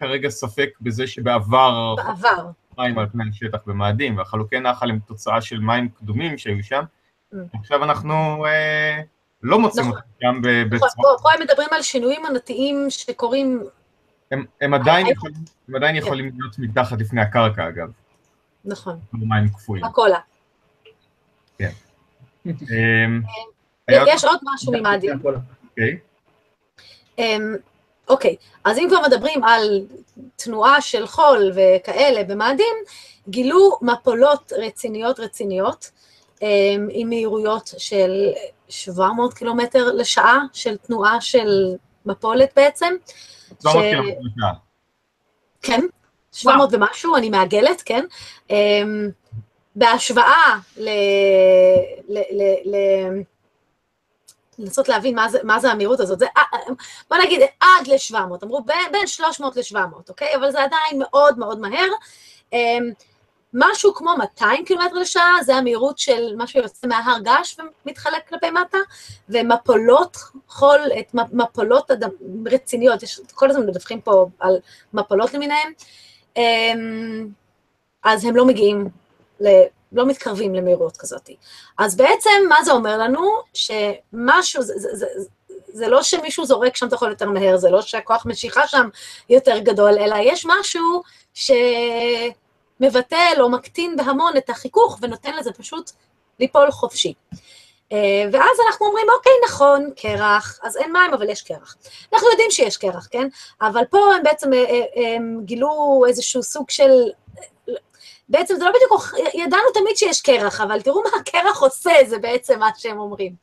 כרגע ספק בזה שבעבר מים על פני השטח במאדים, והחלוקי נחל הם תוצאה של מים קדומים שהיו שם, עכשיו אנחנו... לא מוצאים אותם גם בצורה... פה הם מדברים על שינויים עונתיים שקורים... הם עדיין יכולים להיות מתחת לפני הקרקע, אגב. נכון. במים קפואים. הקולה. כן. יש עוד משהו ממאדים. אוקיי. אוקיי, אז אם כבר מדברים על תנועה של חול וכאלה במאדים, גילו מפולות רציניות רציניות, עם מהירויות של שבע מאות קילומטר לשעה, של תנועה של מפולת בעצם. שבע מאות קילומטר לשעה. כן, שבע מאות ומשהו, אני מעגלת, כן. בהשוואה ל... לנסות להבין מה זה המהירות הזאת, בוא נגיד עד ל-שבע מאות, אמרו בין שלוש מאות ל-שבע מאות, אוקיי? אבל זה עדיין מאוד מאוד מהר. משהו כמו מאתיים קילומטר לשעה, זה המהירות של מה שיוצא מההר געש ומתחלק כלפי מטה, ומפולות חול, את מפולות רציניות, יש, כל הזמן מדווחים פה על מפולות למיניהם, אז הם לא מגיעים, ל, לא מתקרבים למהירות כזאת. אז בעצם מה זה אומר לנו? שמשהו, זה, זה, זה, זה לא שמישהו זורק שם תוכל יותר מהר, זה לא שהכוח משיכה שם יותר גדול, אלא יש משהו ש... מבטל או מקטין בהמון את החיכוך, ונותן לזה פשוט ליפול חופשי. ואז אנחנו אומרים, אוקיי, נכון, קרח, אז אין מים, אבל יש קרח. אנחנו יודעים שיש קרח, כן? אבל פה הם בעצם הם גילו איזשהו סוג של... בעצם זה לא בדיוק, ידענו תמיד שיש קרח, אבל תראו מה הקרח עושה, זה בעצם מה שהם אומרים.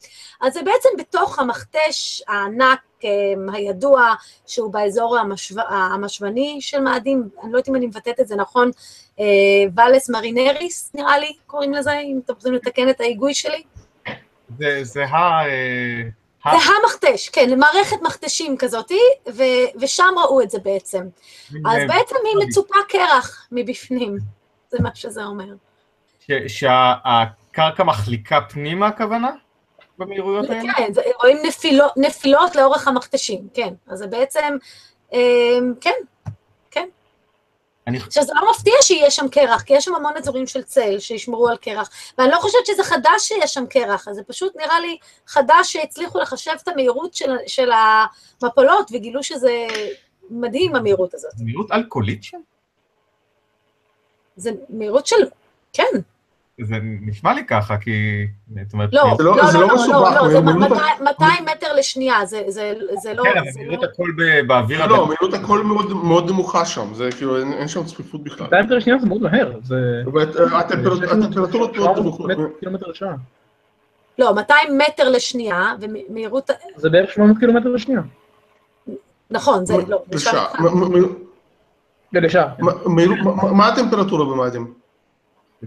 אז זה בעצם בתוך המכתש הענק הידוע, שהוא באזור המשווני של מאדים, אני לא יודעת אם אני מבטאת את זה נכון, ואלס מרינריס נראה לי, קוראים לזה, אם אתם רוצים לתקן את ההיגוי שלי. זה, זה ה... והמכתש, כן, מערכת מכתשים כזאת, ו- ושם ראו את זה בעצם. אז בעצם היא מצופה קרח מבפנים, זה מה שזה אומר. ש- שהקרקע מחליקה פנימה הכוונה? במהירויות האלה? כן, רואים נפילות, נפילות לאורך המכתשים, כן. אז זה בעצם, כן, כן. שזה לא מפתיע שיהיה שם קרח, כי יש שם המון אזורים של צל שישמרו על קרח, ואני לא חושבת שזה חדש שיש שם קרח, אז זה פשוט נראה לי חדש שהצליחו לחשב את המהירות של, של המפלות, וגילו שזה מדהים המהירות הזאת. מהירות אלכוהולית שם? זה מהירות של, כן. זה נשמע לי ככה, כי... לא, לא, לא, זה מאתיים מטר לשנייה, זה לא... כן, אבל מהירות הכל באוויר... לא, מהירות הכל מאוד נמוכה שם, זה כאילו, אין שם צפיפות בכלל. מאתיים מטר לשנייה זה מאוד מהר, זה... הטמפרטורות מאוד נמוכות. קילומטר לשעה. לא, מאתיים מטר לשנייה, ומהירות... זה בערך שמונה מאות קילומטר לשנייה. נכון, זה לא... לשעה. לשעה. מה הטמפרטורה במאדים?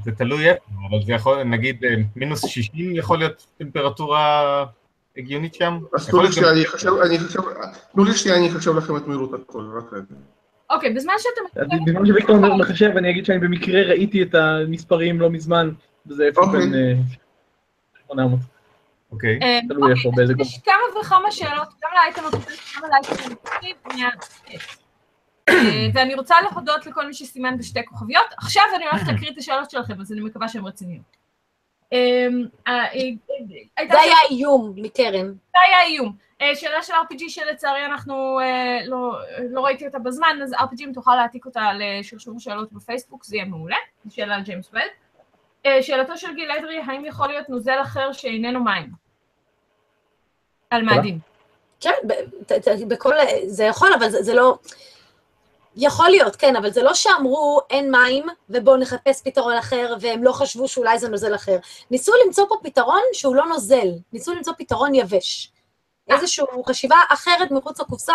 זה תלוי איפה, אבל זה יכול, נגיד, מינוס שישים יכול להיות טמפרטורה הגיונית שם? אז תנו לי שנייה, אני חושב, אני חושב, תנו לי שנייה, אני חושב לכם את מהירות הכל, רק רגע. אוקיי, בזמן שאתם... בזמן שוויקטור אומר לחשב, אני אגיד שאני במקרה ראיתי את המספרים לא מזמן, וזה איפה בין שמונה מאות. אוקיי. תלוי איפה, באיזה גוף. יש כמה וכמה שאלות, גם לאייטם הטובים, גם לאייטם הטובים, מהאייטם. ואני רוצה להודות לכל מי שסימן בשתי כוכביות. עכשיו אני הולכת להקריא את השאלות שלכם, אז אני מקווה שהן רציניות. זה היה איום מקרן. זה היה איום. שאלה של אר פי ג'י שלצערי אנחנו לא ראיתי אותה בזמן, אז אר פי ג'י אם תוכל להעתיק אותה לשרשור שאלות בפייסבוק, זה יהיה מעולה. שאלה על ג'יימס ווב. שאלתו של גיל אדרי, האם יכול להיות נוזל אחר שאיננו מים? על מאדים. כן, בכל... זה יכול, אבל זה לא... יכול להיות, כן, אבל זה לא שאמרו אין מים, ובואו נחפש פתרון אחר, והם לא חשבו שאולי זה נוזל אחר. ניסו למצוא פה פתרון שהוא לא נוזל, ניסו למצוא פתרון יבש. איזושהי חשיבה אחרת מחוץ לקופסה,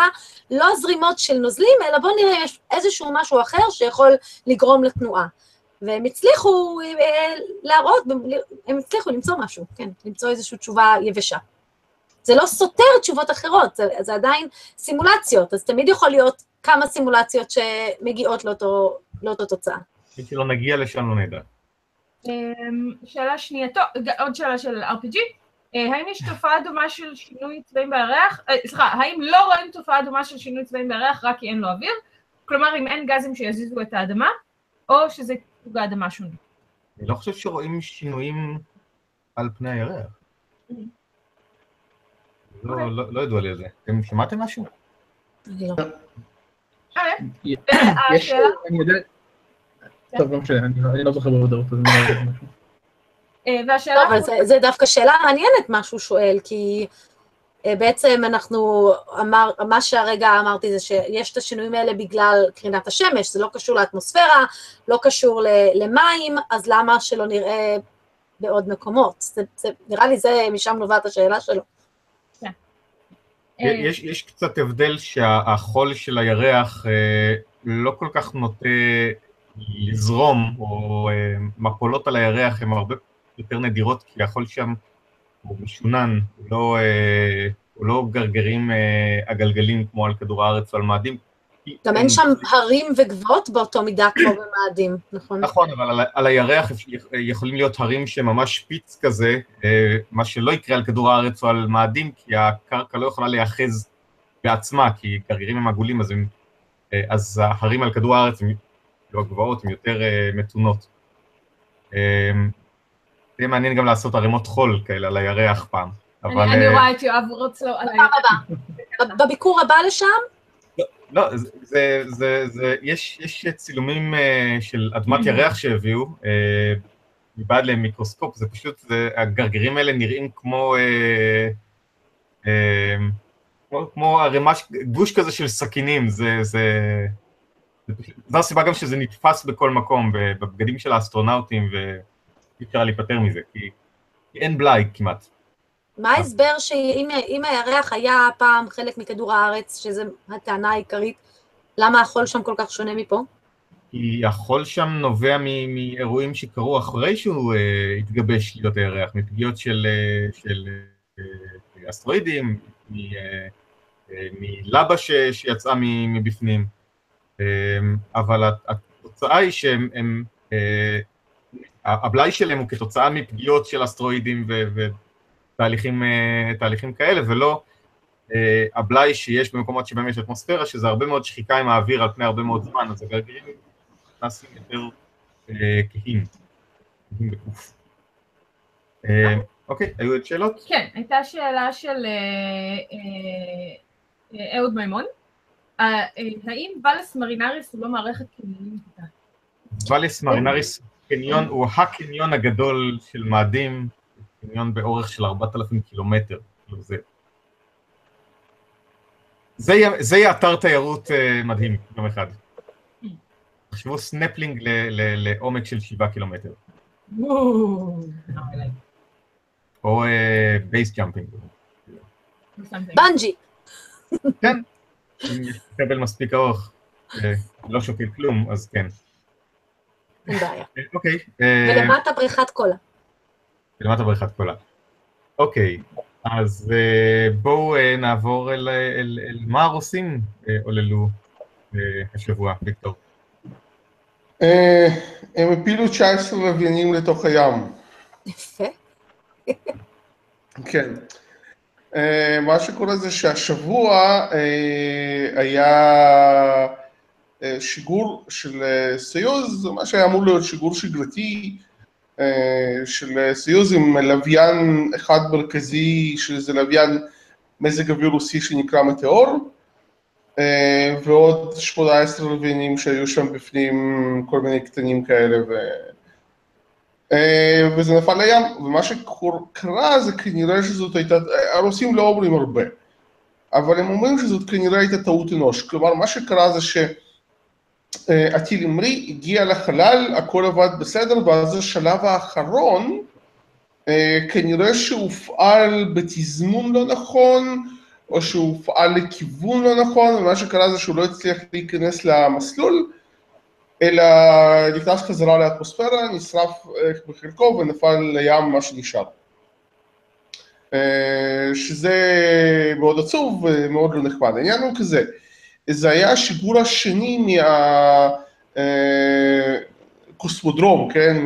לא זרימות של נוזלים, אלא בואו נראה איזשהו משהו אחר שיכול לגרום לתנועה. והם הצליחו להראות, הם הצליחו למצוא משהו, כן, למצוא איזושהי תשובה יבשה. זה לא סותר תשובות אחרות, זה, זה עדיין סימולציות, אז תמיד יכול להיות כמה סימולציות שמגיעות לאותו, לאותו תוצאה. כדי שלא נגיע לשם לא נדע. שאלה שנייה, עוד שאלה של אר פי ג'י, האם יש תופעה דומה של שינוי צבעים בירח, סליחה, האם לא רואים תופעה דומה של שינוי צבעים בירח רק כי אין לו אוויר, כלומר אם אין גזים שיזיזו את האדמה, או שזה תוגע אדמה שונה? אני לא חושב שרואים שינויים על פני הירח. לא ידוע לי על זה. אתם שמעתם משהו? לא. יש, אני יודע... טוב, לא משנה, אני לא זוכר בוודאות, אז אני לא יודע משהו. והשאלה... אבל זה דווקא שאלה מעניינת מה שהוא שואל, כי בעצם אנחנו... מה שהרגע אמרתי זה שיש את השינויים האלה בגלל קרינת השמש, זה לא קשור לאטמוספירה, לא קשור למים, אז למה שלא נראה בעוד מקומות? נראה לי זה, משם נובעת השאלה שלו. יש, יש קצת הבדל שהחול של הירח אה, לא כל כך נוטה לזרום, או אה, מפולות על הירח הן הרבה יותר נדירות, כי החול שם הוא משונן, הוא לא, אה, לא גרגרים אה, הגלגלים כמו על כדור הארץ ועל מאדים. גם אין שם הרים וגבעות באותו מידה כמו במאדים, נכון? נכון, אבל על, על הירח יכולים להיות הרים שממש פיץ כזה, מה שלא יקרה על כדור הארץ או על מאדים, כי הקרקע לא יכולה להיאחז בעצמה, כי גרגירים הם עגולים, אז, הם, אז ההרים על כדור הארץ, לא הגבעות, הם יותר מתונות. זה מעניין גם לעשות הרימות חול כאלה על הירח פעם. אבל, אני רואה את יואב רוץ לו על הירח. בביקור הבא לשם? לא, זה, זה, זה, יש, יש צילומים של אדמת ירח שהביאו, מבעד למיקרוסקופ, זה פשוט, זה, הגרגרים האלה נראים כמו, כמו, כמו הרמש, גוש כזה של סכינים, זה, זה, זו הסיבה גם שזה נתפס בכל מקום, בבגדים של האסטרונאוטים, ואי אפשר להיפטר מזה, כי, כי אין בלאי כמעט. מה ההסבר שאם הירח היה פעם חלק מכדור הארץ, שזו הטענה העיקרית, למה החול שם כל כך שונה מפה? יכול שם נובע מאירועים שקרו אחרי שהוא התגבש להיות הירח, מפגיעות של אסטרואידים, מלבה שיצאה מבפנים, אבל התוצאה היא שהם, הבלאי שלהם הוא כתוצאה מפגיעות של אסטרואידים ותהליכים כאלה, ולא הבלאי שיש במקומות שבהם יש אטמוספירה, שזה הרבה מאוד שחיקה עם האוויר על פני הרבה מאוד זמן, אז הגרגירים נעשים יותר כהים, כהים בקוף. אוקיי, היו עוד שאלות? כן, הייתה שאלה של אהוד מימון. האם ואלס מרינריס הוא לא מערכת קניונים? ואלס מרינריס קניון הוא הקניון הגדול של מאדים, קניון באורך של ארבעת אלפים קילומטר, כאילו זה. זה יהיה אתר תיירות מדהים, יום אחד. תחשבו סנפלינג לעומק של שבעה קילומטר. או בייס ג'אמפינג. בנג'י. כן, אם יש קבל מספיק ארוך, לא שוקל כלום, אז כן. אין בעיה. אוקיי. ולמטה בריכת קולה. ולמטה בריכת קולה. אוקיי. אז בואו נעבור אל מה הרוסים עוללו השבוע, ויקטור. הם הפילו תשע עשרה לוויינים לתוך הים. יפה. כן. מה שקורה זה שהשבוע היה שיגור של סויוז, מה שהיה אמור להיות שיגור שגרתי, של סויוז עם לוויין אחד מרכזי, שזה לוויין מזג אוויר רוסי שנקרא מטאור, ועוד שמונה עשרה לוויינים שהיו שם בפנים, כל מיני קטנים כאלה, ו... וזה נפל לים, ומה שקרה זה כנראה שזאת הייתה, הרוסים לא אומרים הרבה, אבל הם אומרים שזאת כנראה הייתה טעות אנוש, כלומר מה שקרה זה ש... הטיל אמרי הגיע לחלל, הכל עבד בסדר, ואז השלב האחרון, כנראה שהופעל בתזמון לא נכון, או שהופעל לכיוון לא נכון, ומה שקרה זה שהוא לא הצליח להיכנס למסלול, אלא נכנס חזרה לאטמוספירה, נשרף בחלקו ונפל לים מה שנשאר. שזה מאוד עצוב ומאוד לא נחמד. העניין הוא כזה. זה היה השיגור השני מהקוסמודרום, כן,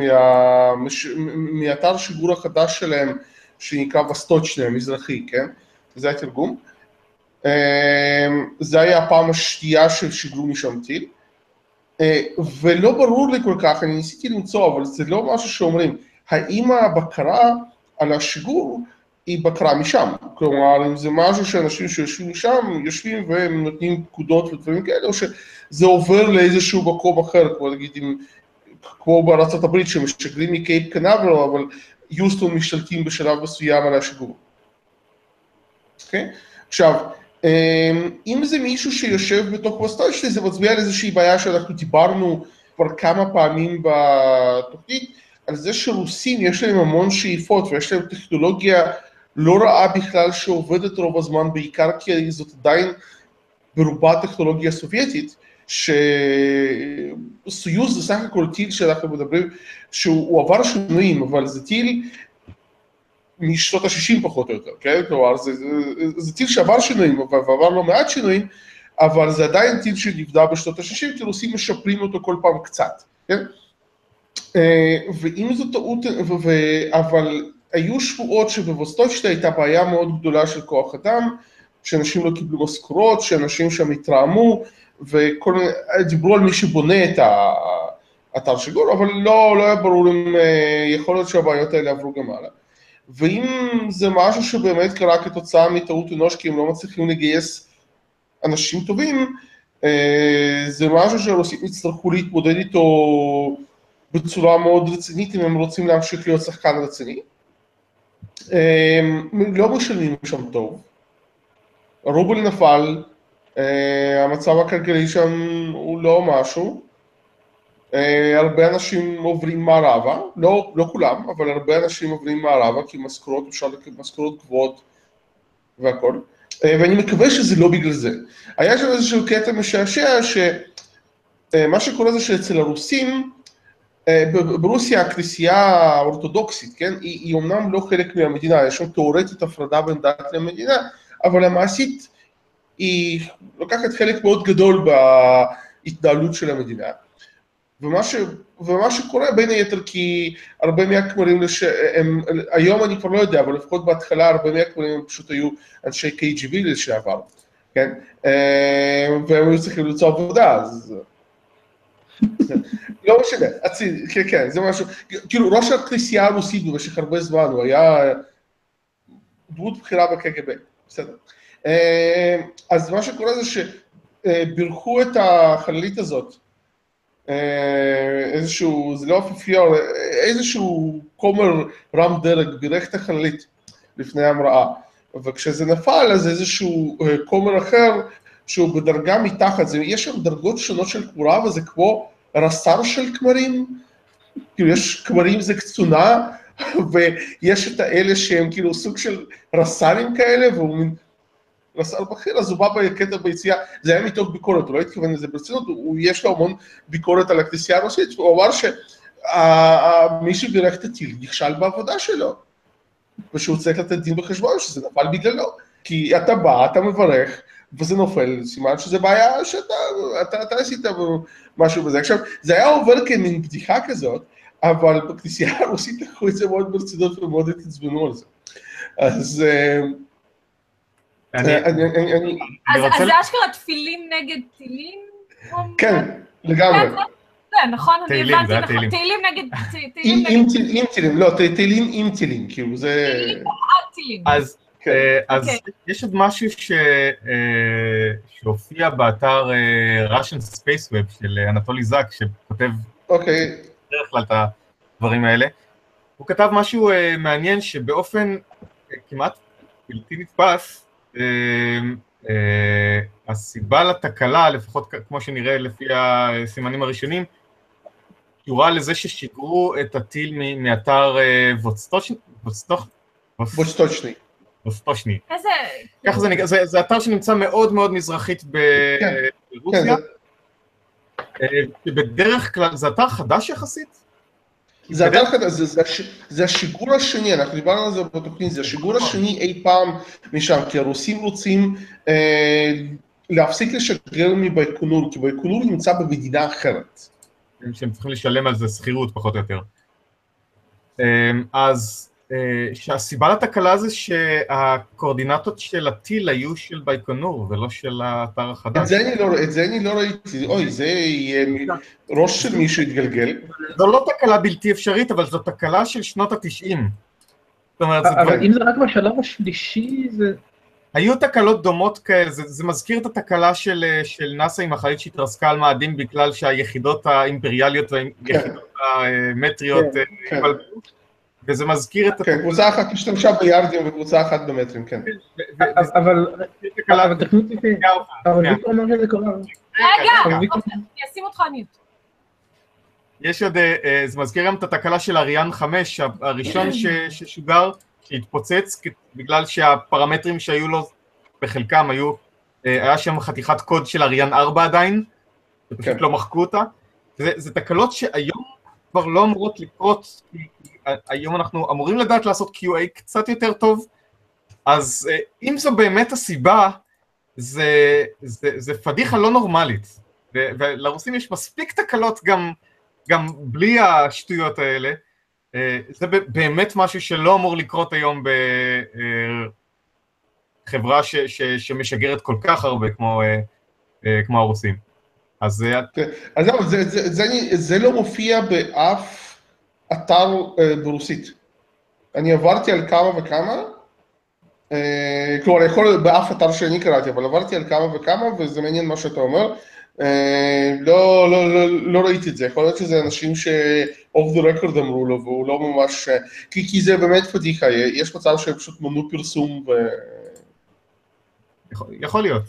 מאתר השיגור החדש שלהם, שנקרא ווסטוצ'ני, המזרחי, כן, זה היה תרגום. זה היה הפעם השנייה ששיגרו משם טיל, ולא ברור לי כל כך, אני ניסיתי למצוא, אבל זה לא משהו שאומרים, האם הבקרה על השיגור, היא בקרה משם, כלומר, אם זה משהו שאנשים שיושבים משם, יושבים והם נותנים פקודות ודברים כאלה, או שזה עובר לאיזשהו מקום אחר, כמו נגיד, כמו בארצות הברית, שמשגרים מקייפ קנברל, אבל יוסטון משתלטים בשלב מסוים על השיגור. אוקיי? עכשיו, אם זה מישהו שיושב בתוך ווסטוצ'ני, זה מצביע על איזושהי בעיה שאנחנו דיברנו כבר כמה פעמים בתוכנית, על זה שרוסים יש להם המון שאיפות, ויש להם טכנולוגיה, לא רעה בכלל שעובדת רוב הזמן, בעיקר כי זאת עדיין ברובה טכנולוגיה סובייטית, שסויוז זה סך הכל טיל שאנחנו מדברים, שהוא עבר שינויים, אבל זה טיל משנות ה-שישים פחות או יותר, כן? כלומר, זה, זה, זה טיל שעבר שינויים, ועבר לא מעט שינויים, אבל זה עדיין טיל שנבנה בשנות ה-שישים, כי רוסים משפרים אותו כל פעם קצת, כן? ואם זו טעות, אבל היו שבועות שבווסטוצ'ני הייתה בעיה מאוד גדולה של כוח אדם, שאנשים לא קיבלו משכורות, שאנשים שם התרעמו, ודיברו על מי שבונה את האתר שיגור, אבל לא, לא היה ברור אם יכול להיות שהבעיות האלה עברו גם הלאה. ואם זה משהו שבאמת קרה כתוצאה מטעות אנוש, כי הם לא מצליחים לגייס אנשים טובים, זה משהו שהרוסים יצטרכו להתמודד איתו, בצורה מאוד רצינית, אם הם רוצים להמשיך להיות שחקן רציני. לא משלמים שם טוב. הרובל נפל, המצב הכלכלי שם הוא לא משהו. הרבה אנשים עוברים מערבה, לא, לא כולם, אבל הרבה אנשים עוברים מערבה, כי משכורות, אפשר לקבל משכורות גבוהות והכל. ואני מקווה שזה לא בגלל זה. היה שם איזשהו קטע משעשע ש... מה שקורה זה שאצל הרוסים, ברוסיה הכנסייה האורתודוקסית, כן, היא אומנם לא חלק מהמדינה, יש שם תיאורטית הפרדה בין דת למדינה, אבל המעשית היא לוקחת חלק מאוד גדול בהתנהלות של המדינה. ומה, ש, ומה שקורה בין היתר, כי הרבה מהכמרים, שהם, היום אני כבר לא יודע, אבל לפחות בהתחלה הרבה מהכמרים הם פשוט היו אנשי קיי ג'י בי לשעבר, כן? והם היו צריכים למצוא עבודה, אז... לא משנה, עצי, כן, כן, זה משהו... כאילו, ראש הכנסייה הרוסית במשך הרבה זמן, הוא היה דמות בחירה בקג"ב, בסדר. אז מה שקורה זה שבירכו את החללית הזאת, איזשהו, זה לא אפיפיור, איזשהו כומר רם דרג בירך את החללית לפני המראה, וכשזה נפל אז איזשהו כומר אחר שהוא בדרגה מתחת, זה, יש שם דרגות שונות של כמורה וזה כמו רס"ר של כמרים, כאילו יש כמרים זה קצונה ויש את האלה שהם כאילו סוג של רס"רים כאלה והוא מין רס"ר בכיר, אז הוא בא בקטע ביציאה, זה היה מתוך ביקורת, הוא לא התכוון לזה ברצינות, יש לו המון ביקורת על הכנסייה הרוסית, הוא אמר שמי שבירך את הטיל נכשל בעבודה שלו, ושהוא צריך לתת דין בחשבון שזה נפל בגללו, כי אתה בא, אתה מברך, וזה נופל, סימן שזה בעיה שאתה אתה, אתה עשית משהו בזה. עכשיו, זה היה עובר כמין בדיחה כזאת, אבל בכנסייה הרוסית לקחו את זה מאוד ברצינות ומאוד התעצבנו על זה. אז... אז זה אשכרה תפילים נגד טילים? כן, לגמרי. זה נכון, אני הבנתי נכון, טילים נגד טילים. עם טילים, לא, טילים עם טילים, כאילו זה... טילים או טילים. אז יש עוד משהו שהופיע באתר Russian Space Web של אנטולי זק, שכותב בדרך כלל את הדברים האלה. הוא כתב משהו מעניין שבאופן כמעט בלתי נתפס, הסיבה לתקלה, לפחות כמו שנראה לפי הסימנים הראשונים, קשורה לזה ששיגרו את הטיל מאתר ווסטוצ'ני. ווסטוצ'ני. איזה... זה אתר שנמצא מאוד מאוד מזרחית ברוסיה. בדרך כלל, זה אתר חדש יחסית? זה אתר חדש, זה השיגור השני, אנחנו דיברנו על זה בתוכנית, זה השיגור השני אי פעם משם, כי הרוסים רוצים להפסיק לשגר מבייקונור, כי בייקונור נמצא במדינה אחרת. שהם צריכים לשלם על זה שכירות פחות או יותר. אז שהסיבה לתקלה זה שהקואורדינטות של הטיל היו של בייקונור ולא של האתר החדש. את זה אני לא ראיתי, אוי, זה ראש של מישהו התגלגל. זו לא תקלה בלתי אפשרית, אבל זו תקלה של שנות ה-תשעים. אבל אם זה רק בשלב השלישי, זה... היו תקלות דומות כאלה, זה מזכיר את התקלה של נאסא עם החללית שהתרסקה על מאדים, בגלל שהיחידות האימפריאליות והיחידות המטריות... וזה מזכיר את... כן, קבוצה אחת משתמשה ביארדים וקבוצה אחת במטרים, כן. אבל... אבל תכנות לפי... אבל ויקטור אמר שזה קורה. רגע, ישים אותך ענית. יש עוד... זה מזכיר גם את התקלה של אריאן חמש, הראשון ששוגר, שהתפוצץ, בגלל שהפרמטרים שהיו לו, בחלקם היו... היה שם חתיכת קוד של אריאן ארבע עדיין, ופשוט לא מחקו אותה. זה תקלות שהיום... כבר לא אמורות לקרות, כי היום אנחנו אמורים לדעת לעשות קיו איי קצת יותר טוב, אז אם זו באמת הסיבה, זה, זה, זה פדיחה לא נורמלית, ולרוסים יש מספיק תקלות גם, גם בלי השטויות האלה, זה באמת משהו שלא אמור לקרות היום בחברה ש, ש, שמשגרת כל כך הרבה כמו, כמו הרוסים. אז זה לא מופיע באף אתר ברוסית. אני עברתי על כמה וכמה, כלומר, יכול באף אתר שאני קראתי, אבל עברתי על כמה וכמה, וזה מעניין מה שאתה אומר. לא ראיתי את זה, יכול להיות שזה אנשים ש-off the record אמרו לו, והוא לא ממש... כי זה באמת פדיחה, יש מצב שהם פשוט מנעו פרסום ו... יכול להיות.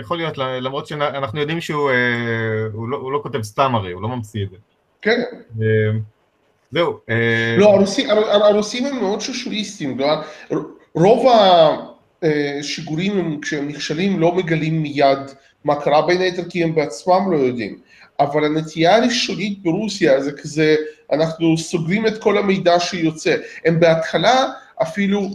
יכול להיות, למרות שאנחנו יודעים שהוא לא כותב סתם הרי, הוא לא ממציא את זה. כן. זהו. לא, הרוסים הם מאוד שושוליסטים, רוב השיגורים כשהם נכשלים לא מגלים מיד מה קרה בין היתר כי הם בעצמם לא יודעים. אבל הנטייה הראשונית ברוסיה זה כזה, אנחנו סוגרים את כל המידע שיוצא. הם בהתחלה אפילו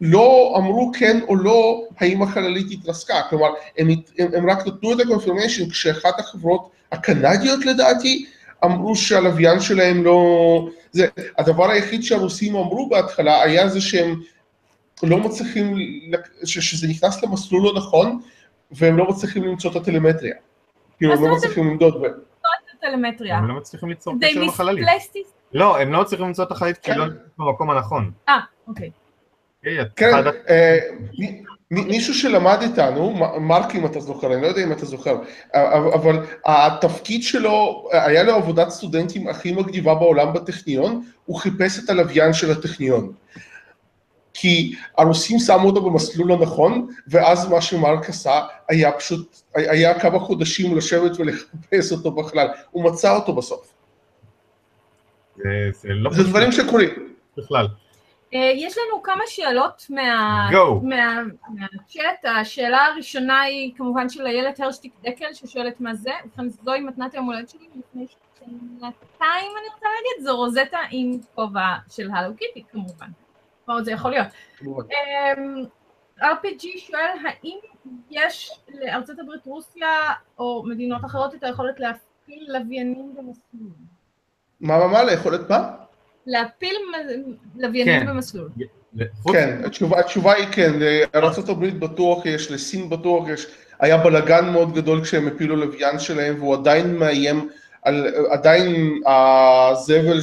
לא אמרו כן או לא האם החללית התרסקה. כלומר, הם, הם, הם רק נתנו את הקונפירמיישן כשאחת החברות הקנדיות לדעתי, אמרו שהלוויין שלהם לא... זה, הדבר היחיד שהרוסים אמרו בהתחלה היה זה שהם לא מצליחים, שזה נכנס למסלול לא נכון, והם לא מצליחים למצוא את הטלמטריה. כאילו, הם לא מצליחים למדוד. הם לא מצליחים למצוא את הטלמטריה. הם לא מצליחים ליצור קשר לחללית. לא, הם לא מצליחים למצוא את החללית, כי לא נמצאים במקום הנכון. אה, אוקיי. כן, מישהו שלמד איתנו, מרק אם אתה זוכר, אני לא יודע אם אתה זוכר, אבל התפקיד שלו, היה לו עבודת סטודנטים הכי מגניבה בעולם בטכניון, הוא חיפש את הלוויין של הטכניון. כי הרוסים שמו אותו במסלול הנכון, ואז מה שמרק עשה היה פשוט, היה כמה חודשים לשבת ולחפש אותו בכלל, הוא מצא אותו בסוף. זה דברים שקורים. בכלל. יש לנו כמה שאלות מהצ'אט, השאלה הראשונה היא כמובן של איילת הרשטיק דקל ששואלת מה זה, וכן זוהי מתנת היום הולדת שלי לפני שנתיים אני רוצה להגיד, זו רוזטה עם כובע של הלו קיטי כמובן, מה עוד זה יכול להיות. אר פי ג'י שואל האם יש לארצות הברית רוסיה או מדינות אחרות את היכולת להפעיל לוויינים במסלול? מה מה מה, ליכולת מה? להפיל לוויינים במסלול. כן, התשובה היא כן, לארצות הברית בטוח יש, לסין בטוח יש, היה בלגן מאוד גדול כשהם הפילו לוויין שלהם, והוא עדיין מאיים, עדיין הזבל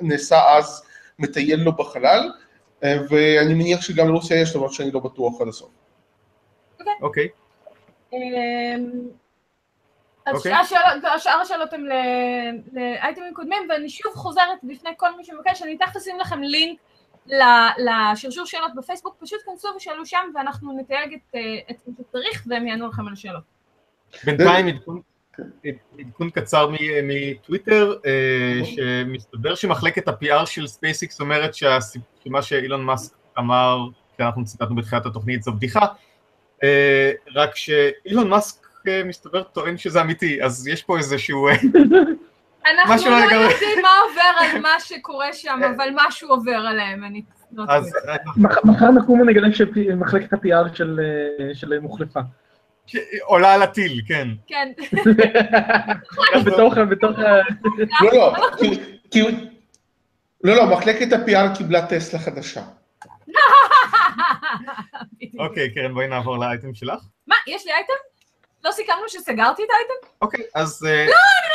שנעשה אז מטייל לו בחלל, ואני מניח שגם לרוסיה יש, למרות שאני לא בטוח עד הסוף. אוקיי. אז השאר השאלות הם לאייטמים קודמים, ואני שוב חוזרת בפני כל מי שמבקש, אני תכף אשים לכם לינק לשרשור שאלות בפייסבוק, פשוט כנסו ושאלו שם, ואנחנו נתייג את מה שצריך, והם יענו לכם על השאלות. בינתיים עדכון קצר מטוויטר, שמסתבר שמחלקת ה-פי אר של SpaceX אומרת שמה שאילון מאסק אמר, כשאנחנו ציטטנו בתחילת התוכנית, זו בדיחה, רק שאילון מאסק, מסתבר טוען שזה אמיתי, אז יש פה איזשהו... אנחנו לא יודעים מה עובר על מה שקורה שם, אבל משהו עובר עליהם, אני לא יודעת. מחר נקום ונגלה שמחלקת ה-פי אר של מוחלפה. עולה על הטיל, כן. כן. בתוך, בתוך... לא, לא, כאילו... לא, לא, מחלקת ה-פי אר קיבלה טסלה חדשה. אוקיי, קרן, בואי נעבור לאייטם שלך. מה, יש לי אייטם? לא סיכמנו שסגרתי את האייטם? אוקיי, אז... לא, אני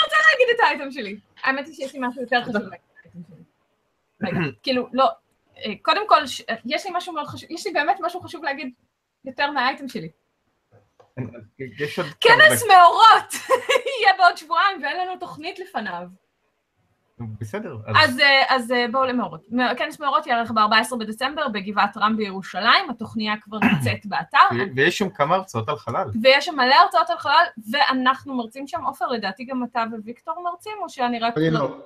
רוצה להגיד את האייטם שלי. האמת היא שיש לי משהו יותר חשוב להגיד את האייטם שלי. רגע, כאילו, לא, קודם כל, יש לי משהו מאוד חשוב, יש לי באמת משהו חשוב להגיד יותר מהאייטם שלי. כנס מאורות יהיה בעוד שבועיים, ואין לנו תוכנית לפניו. בסדר. אז בואו למאורות. כנס מאורות יערך ב-ארבעה עשר בדצמבר בגבעת רם בירושלים, התוכניה כבר נמצאת באתר. ויש שם כמה הרצאות על חלל. ויש שם מלא הרצאות על חלל, ואנחנו מרצים שם, עופר, לדעתי גם אתה וויקטור מרצים, או שאני רק... אני לא,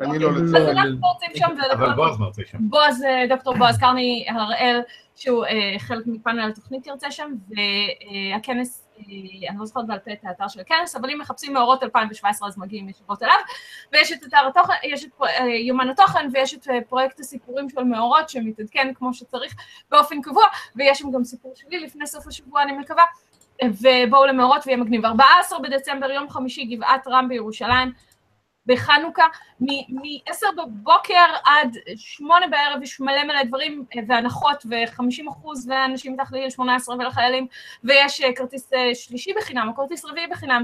אני לא לצאת. אז אנחנו מרצים שם, אבל בועז מרצה שם. בועז, דוקטור בועז קרני הראל, שהוא חלק מפאנל התוכנית ירצה שם, והכנס... אני לא זוכרת בעל פה את האתר של הכנס, אבל אם מחפשים מאורות אלפיים שבע עשרה אז מגיעים ישיבות אליו, ויש את אתר התוכן, יש את יומן התוכן, ויש את פרויקט הסיפורים של מאורות שמתעדכן כמו שצריך באופן קבוע, ויש שם גם סיפור שלי לפני סוף השבוע אני מקווה, ובואו למאורות ויהיה מגניב. ארבעה עשר בדצמבר, יום חמישי, גבעת רם בירושלים, בחנוכה, מ-עשר בבוקר עד שמונה בערב יש מלא מלא דברים והנחות ו-חמישים אחוז ואנשים מתחת לגיל שמונה עשרה ולחיילים, ויש כרטיס שלישי בחינם, כרטיס רביעי בחינם,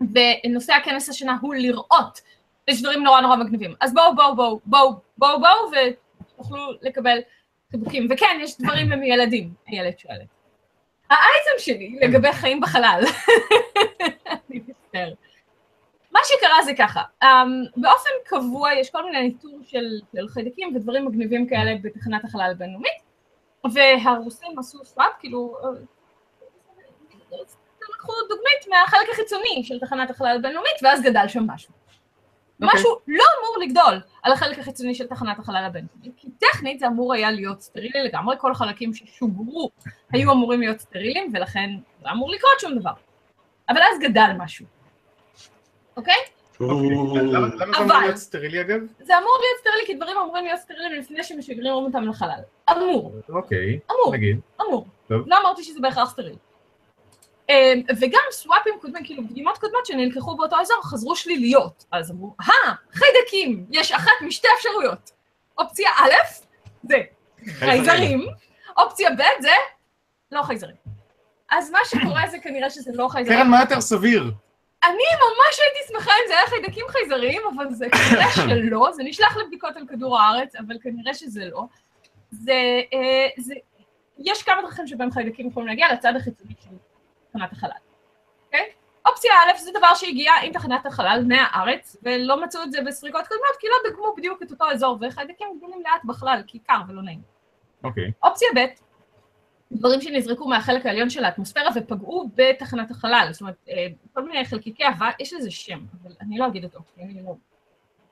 ונושא הכנס השנה הוא לראות, יש דברים נורא נורא מגניבים. אז בואו בואו בואו בואו בואו בואו ותוכלו לקבל חיבוקים, וכן, יש דברים עם ילדים, הילד שואלת. האייטם שלי לגבי חיים בחלל, אני מצטער. מה שקרה זה ככה, באופן קבוע יש כל מיני ניטור של חיידקים ודברים מגניבים כאלה בתחנת החלל הבינלאומית, והרוסים עשו סוואפ, כאילו, לקחו דוגמית מהחלק החיצוני של תחנת החלל הבינלאומית, ואז גדל שם משהו. משהו לא אמור לגדול על החלק החיצוני של תחנת החלל הבינתחומית, כי טכנית זה אמור היה להיות סטרילי לגמרי, כל החלקים ששוגרו היו אמורים להיות סטרילים, ולכן זה אמור לקרות שום דבר. אבל אז גדל משהו, אוקיי? למה זה אמור להיות סטרילי אגב? זה אמור להיות סטרילי, כי דברים אמורים להיות סטרילים לפני שמשגרים אותם לחלל. אמור. אוקיי, נגיד. אמור. לא אמרתי שזה בהכרח סטרילי. וגם סוואפים קודמים, כאילו דגימות קודמות שנלקחו באותו אזור, חזרו שליליות. אז אמרו, אה, חיידקים, יש אחת משתי אפשרויות. אופציה א', זה חייזרים, אופציה ב', זה לא חייזרים. אז מה שקורה זה כנראה שזה לא חייזרים. קרן, מה יותר סביר? אני ממש הייתי שמחה אם זה היה חיידקים חייזרים, אבל זה כנראה שלא, זה נשלח לבדיקות על כדור הארץ, אבל כנראה שזה לא. זה, זה, יש כמה דרכים שבהם חיידקים יכולים להגיע לצד החיצוני של תחנת החלל, אוקיי? אופציה א' זה דבר שהגיע עם תחנת החלל מהארץ, ולא מצאו את זה בסריקות קודמות, כי לא דגמו בדיוק את אותו אזור, וחיידקים גדלים לאט בחלל, כי קר ולא נעים. אוקיי. אופציה ב' דברים שנזרקו מהחלק העליון של האטמוספירה ופגעו בתחנת החלל, זאת אומרת, כל מיני חלקיקי אבק, יש לזה שם, אבל אני לא אגיד אותו, אני לא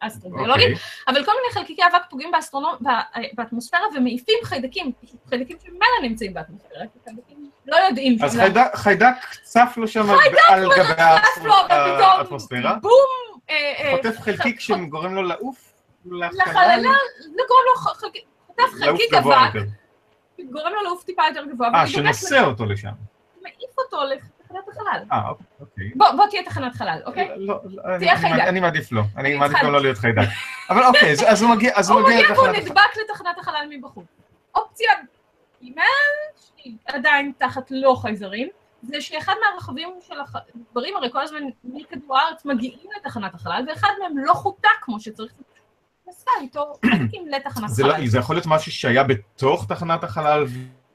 אסטרוביולוגית, אבל כל מיני חלקיקי אבק פוגעים באטמוספירה ומעיפים חיידקים, חיידקים שממילא נמצאים באטמוספירה, כי חיידקים לא יודעים. אז חיידק צף לו שם על גבי האטמוספירה? בום! חוטף חלקיק שגורם לו לעוף? לחלל, לא גורם לו חלקיק, חוטף חלקיק אבק, גורם לו לעוף טיפה יותר גבוה. אה, שנוסע אותו לשם. מעיף אותו לתחנת החלל. אה, אוקיי. בוא תהיה תחנת חלל, אוקיי? לא, אני מעדיף לא. אני מעדיף לא להיות חיידק. אבל אוקיי, אז הוא מגיע לתחנת החלל. הוא מגיע והוא נדבק לתחנת החלל מבחוץ. אופציה ג' שהיא עדיין תחת לא חייזרים, זה שאחד מהרכבים של הדברים, הרי כל הזמן מכדור הארץ מגיעים לתחנת החלל, ואחד מהם לא חוטא כמו שצריך נסע איתו חלקים לתחנת החלל. זה יכול להיות משהו שהיה בתוך תחנת החלל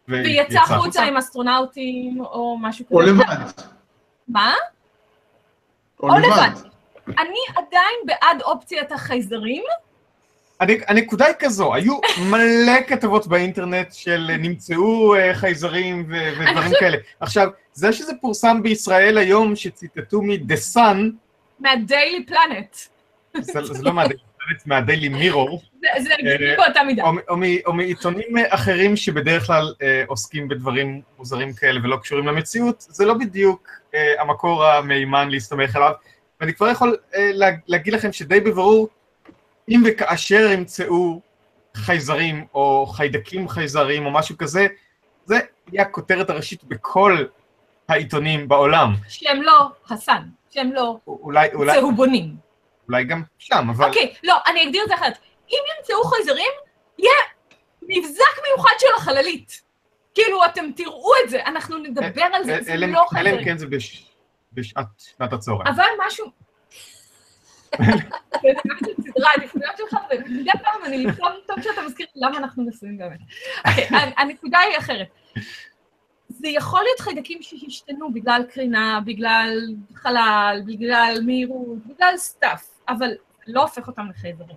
ויצא חוצה עם אסטרונאוטים או משהו כזה. או לבד. מה? או לבד. אני עדיין בעד אופציית החייזרים. הנקודה היא כזו, היו מלא כתבות באינטרנט של נמצאו חייזרים ודברים כאלה. עכשיו, זה שזה פורסם בישראל היום שציטטו מ-The Sun. מהדיילי פלנט. זה לא מהדיילי. מהדיילי מירור, או מעיתונים אחרים שבדרך כלל עוסקים בדברים מוזרים כאלה ולא קשורים למציאות, זה לא בדיוק המקור המהימן להסתמך עליו, ואני כבר יכול להגיד לכם שדי בברור, אם וכאשר ימצאו חייזרים או חיידקים חייזרים או משהו כזה, זה יהיה הכותרת הראשית בכל העיתונים בעולם. שהם לא חסן, שהם לא צהובונים. אולי גם שם, אבל... אוקיי, לא, אני אגדיר את זה אחרת. אם ימצאו חייזרים, יהיה מבזק מיוחד של החללית. כאילו, אתם תראו את זה, אנחנו נדבר על זה, זה לא חייזרים. אלם כן זה בשעת שנת הצהריים. אבל משהו... זה באמת של סדרה, הנקודות שלך, ומדי פעם אני לא טוב שאתה מזכיר למה אנחנו נשואים באמת. הנקודה היא אחרת. זה יכול להיות חיידקים שהשתנו בגלל קרינה, בגלל חלל, בגלל מהירות, בגלל סטאף, אבל לא הופך אותם לחייזרים.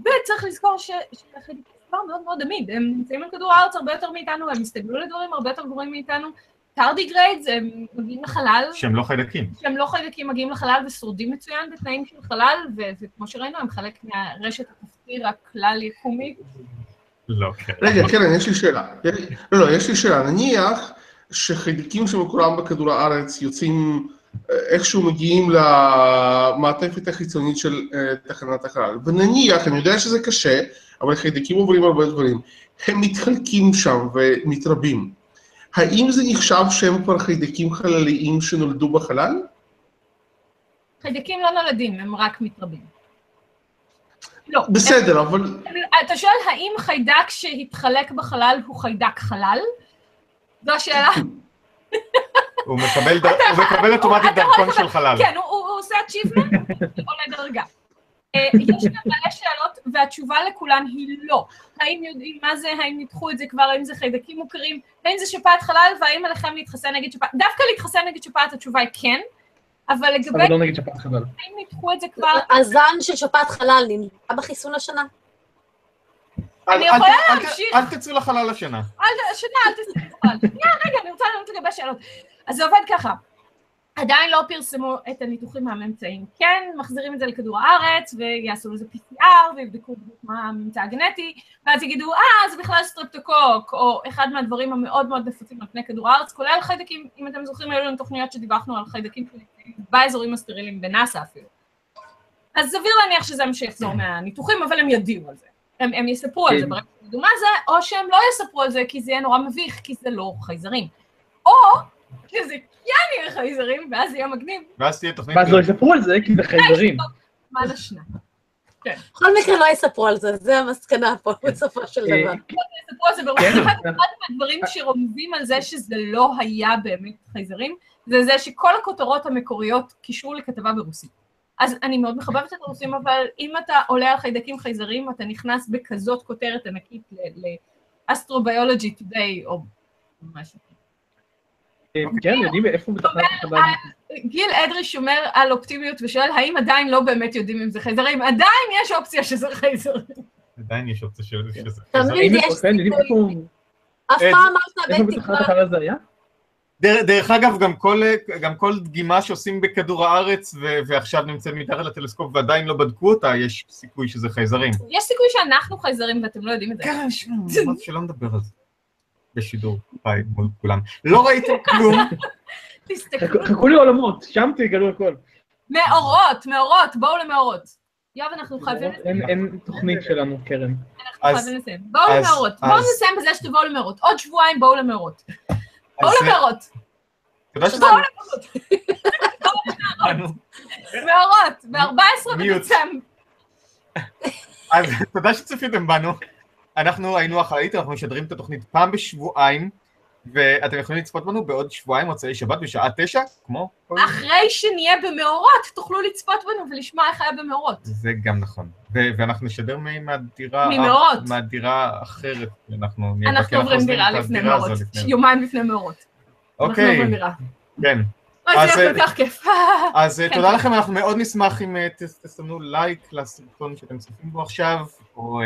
וצריך לזכור שהחיידקים כבר מאוד מאוד עמיד, הם נמצאים על כדור הארץ הרבה יותר מאיתנו, הם מסתגלו לדברים הרבה יותר גרועים מאיתנו, טרדיגריידס, הם מגיעים לחלל. שהם לא חיידקים. שהם לא חיידקים, מגיעים לחלל ושורדים מצוין בתנאים של חלל, וכמו שראינו, הם חלק מהרשת התפתחית הכלל יקומית. לא, קרן. רגע, קרן, יש לי שאלה. לא, לא, יש לי שאלה. נניח שחיידקים שמקורם בכדור הארץ יוצאים איכשהו מגיעים למעטפת החיצונית של תחנת החלל. ונניח, אני יודע שזה קשה, אבל חיידקים עוברים הרבה דברים. הם מתחלקים שם ומתרבים. האם זה נחשב שהם כבר חיידקים חלליים שנולדו בחלל? חיידקים לא נולדים, הם רק מתרבים. לא. בסדר, אבל... אתה שואל, האם חיידק שהתחלק בחלל הוא חיידק חלל? זו השאלה. הוא מקבל אוטומטית דרכון של חלל. כן, הוא עושה achievement, הוא עולה דרגה. יש גם מלא שאלות, והתשובה לכולן היא לא. האם יודעים מה זה, האם ניתחו את זה כבר, האם זה חיידקים מוכרים, האם זה שפעת חלל, והאם עליכם להתחסן נגד שפעת... דווקא להתחסן נגד שפעת התשובה היא כן, אבל לגבי... אבל לא נגיד שפעת חלל. האם ניתחו את זה כבר... הזן של שפעת חלל נמצא בחיסון השנה. אני יכולה להמשיך... אל תצאו לחלל השנה. השנה, אל תצאו לחלל. רגע, אני רוצה לראות לגבי שאלות. אז זה עובד ככה. עדיין לא פרסמו את הניתוחים מהממצאים. כן, מחזירים את זה לכדור הארץ, ויעשו לזה פי סי אר, ויבדקו מה הממצא הגנטי, ואז יגידו, אה, זה בכלל סטרפטוקוק, או אחד מהדברים המאוד מאוד נפוצים על פני כדור הארץ, כולל חיידקים, אם אתם זוכרים, היו לנו תוכניות שדיווחנו על חיידקים באזורים הסטרילים, בנאסה אפילו. אז סביר להניח שזה מה שיחזור מהניתוחים, אבל הם ידעו על זה. הם, הם יספרו על זה, ברק שידעו מה זה, או שהם לא יספרו על זה, כי זה יהיה נורא מביך, כי זה לא חייזרים. או שזה כן יהיה חייזרים, ואז זה יהיה מגניב. ואז תהיה תוכנית... ואז לא יספרו על זה, כי זה חייזרים. מה לשנה? כן. בכל מקרה לא יספרו על זה, זה המסקנה פה, בסופו של דבר. יספרו על זה, ברור, אחד מהדברים שרומזים על זה שזה לא היה באמת חייזרים, זה זה שכל הכותרות המקוריות קישרו לכתבה ברוסית. אז אני מאוד מחבבת את הרוסים, אבל אם אתה עולה על חיידקים חייזרים, אתה נכנס בכזאת כותרת ענקית לאסטרוביולוגי טודיי, או משהו. כן, יודעים איפה מתכנת החברה. גיל אדרי שומר על אופטימיות ושואל, האם עדיין לא באמת יודעים אם זה חייזרים? עדיין יש אופציה שזה חייזרים. עדיין יש אופציה שזה חייזרים. תמיד יש סיכוי. אף פעם אמרת בן תקווה. דרך אגב, גם כל, גם כל דגימה שעושים בכדור הארץ, ועכשיו נמצאים מתחת לטלסקופ ועדיין לא בדקו אותה, יש סיכוי שזה חייזרים. יש סיכוי שאנחנו חייזרים ואתם לא יודעים את זה. כן, שלא נדבר על זה. בשידור, ביי, מול כולם. לא ראיתם כלום. חכו לי עולמות, שם תגלו הכל. מאורות, מאורות, בואו למאורות. יואב, אנחנו חייבים לסיים. אין תוכנית שלנו, קרן. אנחנו חייבים לסיים. בואו למאורות. בואו נסיים בזה שתבואו למאורות. עוד שבועיים בואו למאורות. בואו למאורות. בואו למאורות. מאורות, ב-ארבעה עשר בדצמבר. אז תודה שצפיתם בנו. אנחנו היינו החללית, אנחנו משדרים את התוכנית פעם בשבועיים, ואתם יכולים לצפות בנו בעוד שבועיים, מוצאי שבת בשעה תשע, כמו... אחרי שנהיה במאורות, תוכלו לצפות בנו ולשמוע איך היה במאורות. זה גם נכון. ואנחנו נשדר מהדירה אחרת. אנחנו עוברים דירה לפני מאורות, יומיים לפני מאורות. אוקיי. אנחנו עוברים דירה. כן. אז זה כל כך כיף. אז תודה לכם, אנחנו מאוד נשמח אם תסמנו לייק לסרטון שאתם צופים בו עכשיו, או...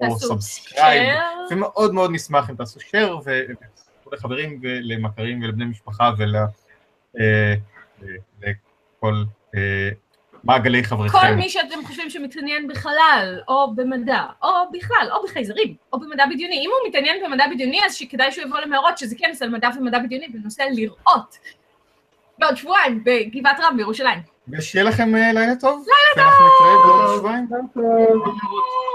או סאבסקרייב, ומאוד מאוד נשמח אם תעשו שייר, ולחברים ולמכרים ולבני משפחה ולכל מעגלי חבריכם. כל מי שאתם חושבים שמתעניין בחלל, או במדע, או בכלל, או בחייזרים, או במדע בדיוני. אם הוא מתעניין במדע בדיוני, אז שכדאי שהוא יבוא למערות, שזה כנס על מדע ומדע בדיוני, בנושא לראות בעוד שבועיים בגבעת רם בירושלים. ושיהיה לכם לילה טוב. לילה טוב! ואנחנו נתראה בעוד שבועיים.